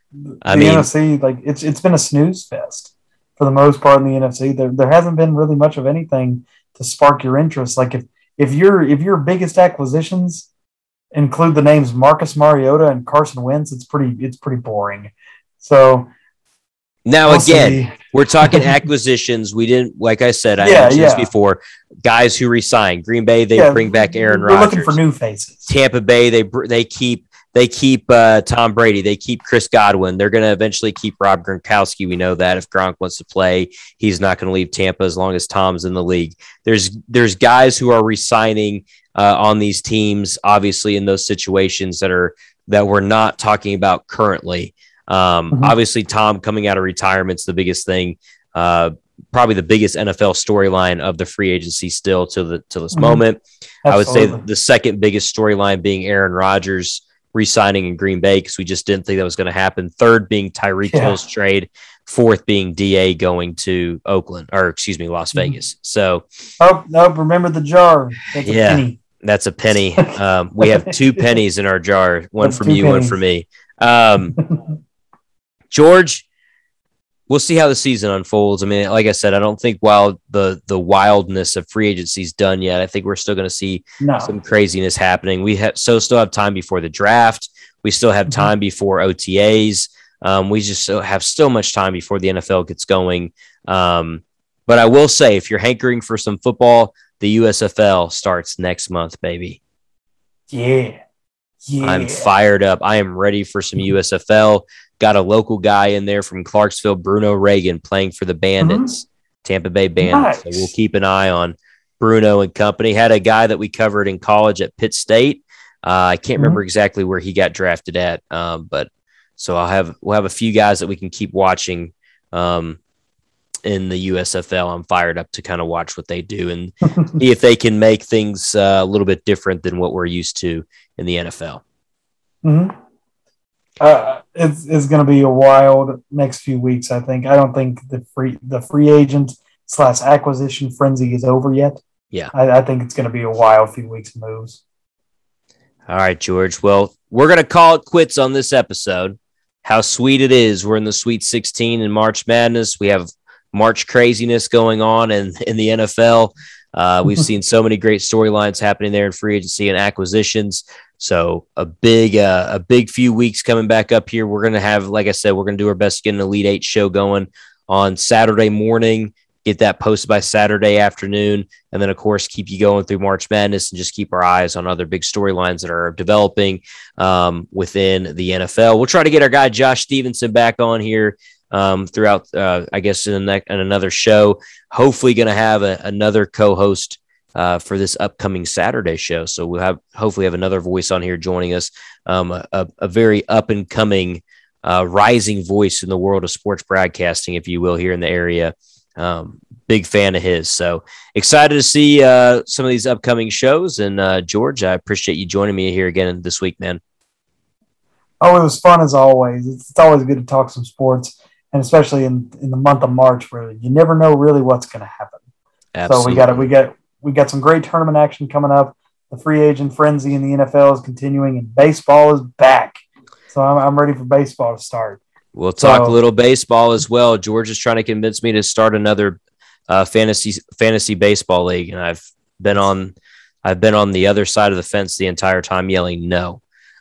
I the mean, N F C, like it's it's been a snooze fest for the most part in the N F C. There there hasn't been really much of anything to spark your interest. Like if if your if your biggest acquisitions include the names Marcus Mariota and Carson Wentz, it's pretty it's pretty boring. So. Now, we'll again, see. We're talking acquisitions. We didn't, like I said, I yeah, mentioned yeah. this before, guys who resign. Green Bay, they yeah, bring back Aaron Rodgers. We're looking for new faces. Tampa Bay, they they keep they keep uh, Tom Brady. They keep Chris Godwin. They're going to eventually keep Rob Gronkowski. We know that. If Gronk wants to play, he's not going to leave Tampa as long as Tom's in the league. There's, there's guys who are resigning uh, on these teams, obviously, in those situations that are that we're not talking about currently. Um, mm-hmm. Obviously, Tom coming out of retirement's the biggest thing, uh, probably the biggest N F L storyline of the free agency still to the to this mm-hmm. moment. Absolutely. I would say the second biggest storyline being Aaron Rodgers re-signing in Green Bay because we just didn't think that was going to happen. Third being Tyreek yeah. Hill's trade. Fourth being D A going to Oakland or excuse me, Las mm-hmm. Vegas. So, oh no, remember the jar. That's a yeah, penny. That's a penny. um, we have two pennies in our jar, one that's from you, pennies. One from me. Um, George, we'll see how the season unfolds. I mean, like I said, I don't think while the the wildness of free agency is done yet, I think we're still going to see no. some craziness happening. We have so still have time before the draft. We still have time mm-hmm. before O T As. Um, we just so have so much time before the N F L gets going. Um, but I will say, if you're hankering for some football, the U S F L starts next month, baby. Yeah. Yeah. I'm fired up. I am ready for some U S F L. Got a local guy in there from Clarksville, Bruno Reagan, playing for the Bandits, mm-hmm. Tampa Bay Bandits. Nice. So we'll keep an eye on Bruno and company. Had a guy that we covered in college at Pitt State. Uh, I can't mm-hmm. remember exactly where he got drafted at, um, but so I'll have we'll have a few guys that we can keep watching um, in the U S F L. I'm fired up to kind of watch what they do and see if they can make things uh, a little bit different than what we're used to in the N F L. Mm-hmm. Uh, it's it's going to be a wild next few weeks, I think. I don't think the free the free agent slash acquisition frenzy is over yet. Yeah, I, I think it's going to be a wild few weeks of moves. All right, George. Well, we're going to call it quits on this episode. How sweet it is! We're in the Sweet sixteen in March Madness. We have March craziness going on in, in the N F L. Uh, we've seen so many great storylines happening there in free agency and acquisitions. So a big, uh, a big few weeks coming back up here. We're going to have, like I said, we're going to do our best to get an Elite Eight show going on Saturday morning, get that posted by Saturday afternoon. And then of course, keep you going through March Madness and just keep our eyes on other big storylines that are developing um, within the N F L. We'll try to get our guy, Josh Stevenson, back on here. Um, throughout, uh, I guess, in, the next, in another show. Hopefully going to have a, another co-host uh, for this upcoming Saturday show. So we'll have hopefully have another voice on here joining us, um, a, a very up-and-coming, uh, rising voice in the world of sports broadcasting, if you will, here in the area. Um, big fan of his. So excited to see uh, some of these upcoming shows. And, uh, George, I appreciate you joining me here again this week, man. Oh, it was fun as always. It's, it's always good to talk some sports. And especially in, in the month of March, where you never know really what's going to happen. Absolutely. So we got we got we got some great tournament action coming up. The free agent frenzy in the N F L is continuing, and baseball is back. So I'm I'm ready for baseball to start. We'll talk so, a little baseball as well. George is trying to convince me to start another uh, fantasy fantasy baseball league, and I've been on I've been on the other side of the fence the entire time, yelling no.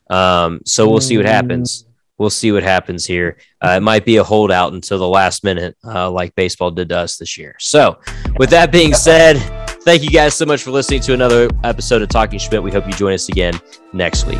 Um, so we'll see what happens. We'll see what happens here. Uh, it might be a holdout until the last minute, uh, like baseball did to us this year. So with that being said, thank you guys so much for listening to another episode of Talking Schmidt. We hope you join us again next week.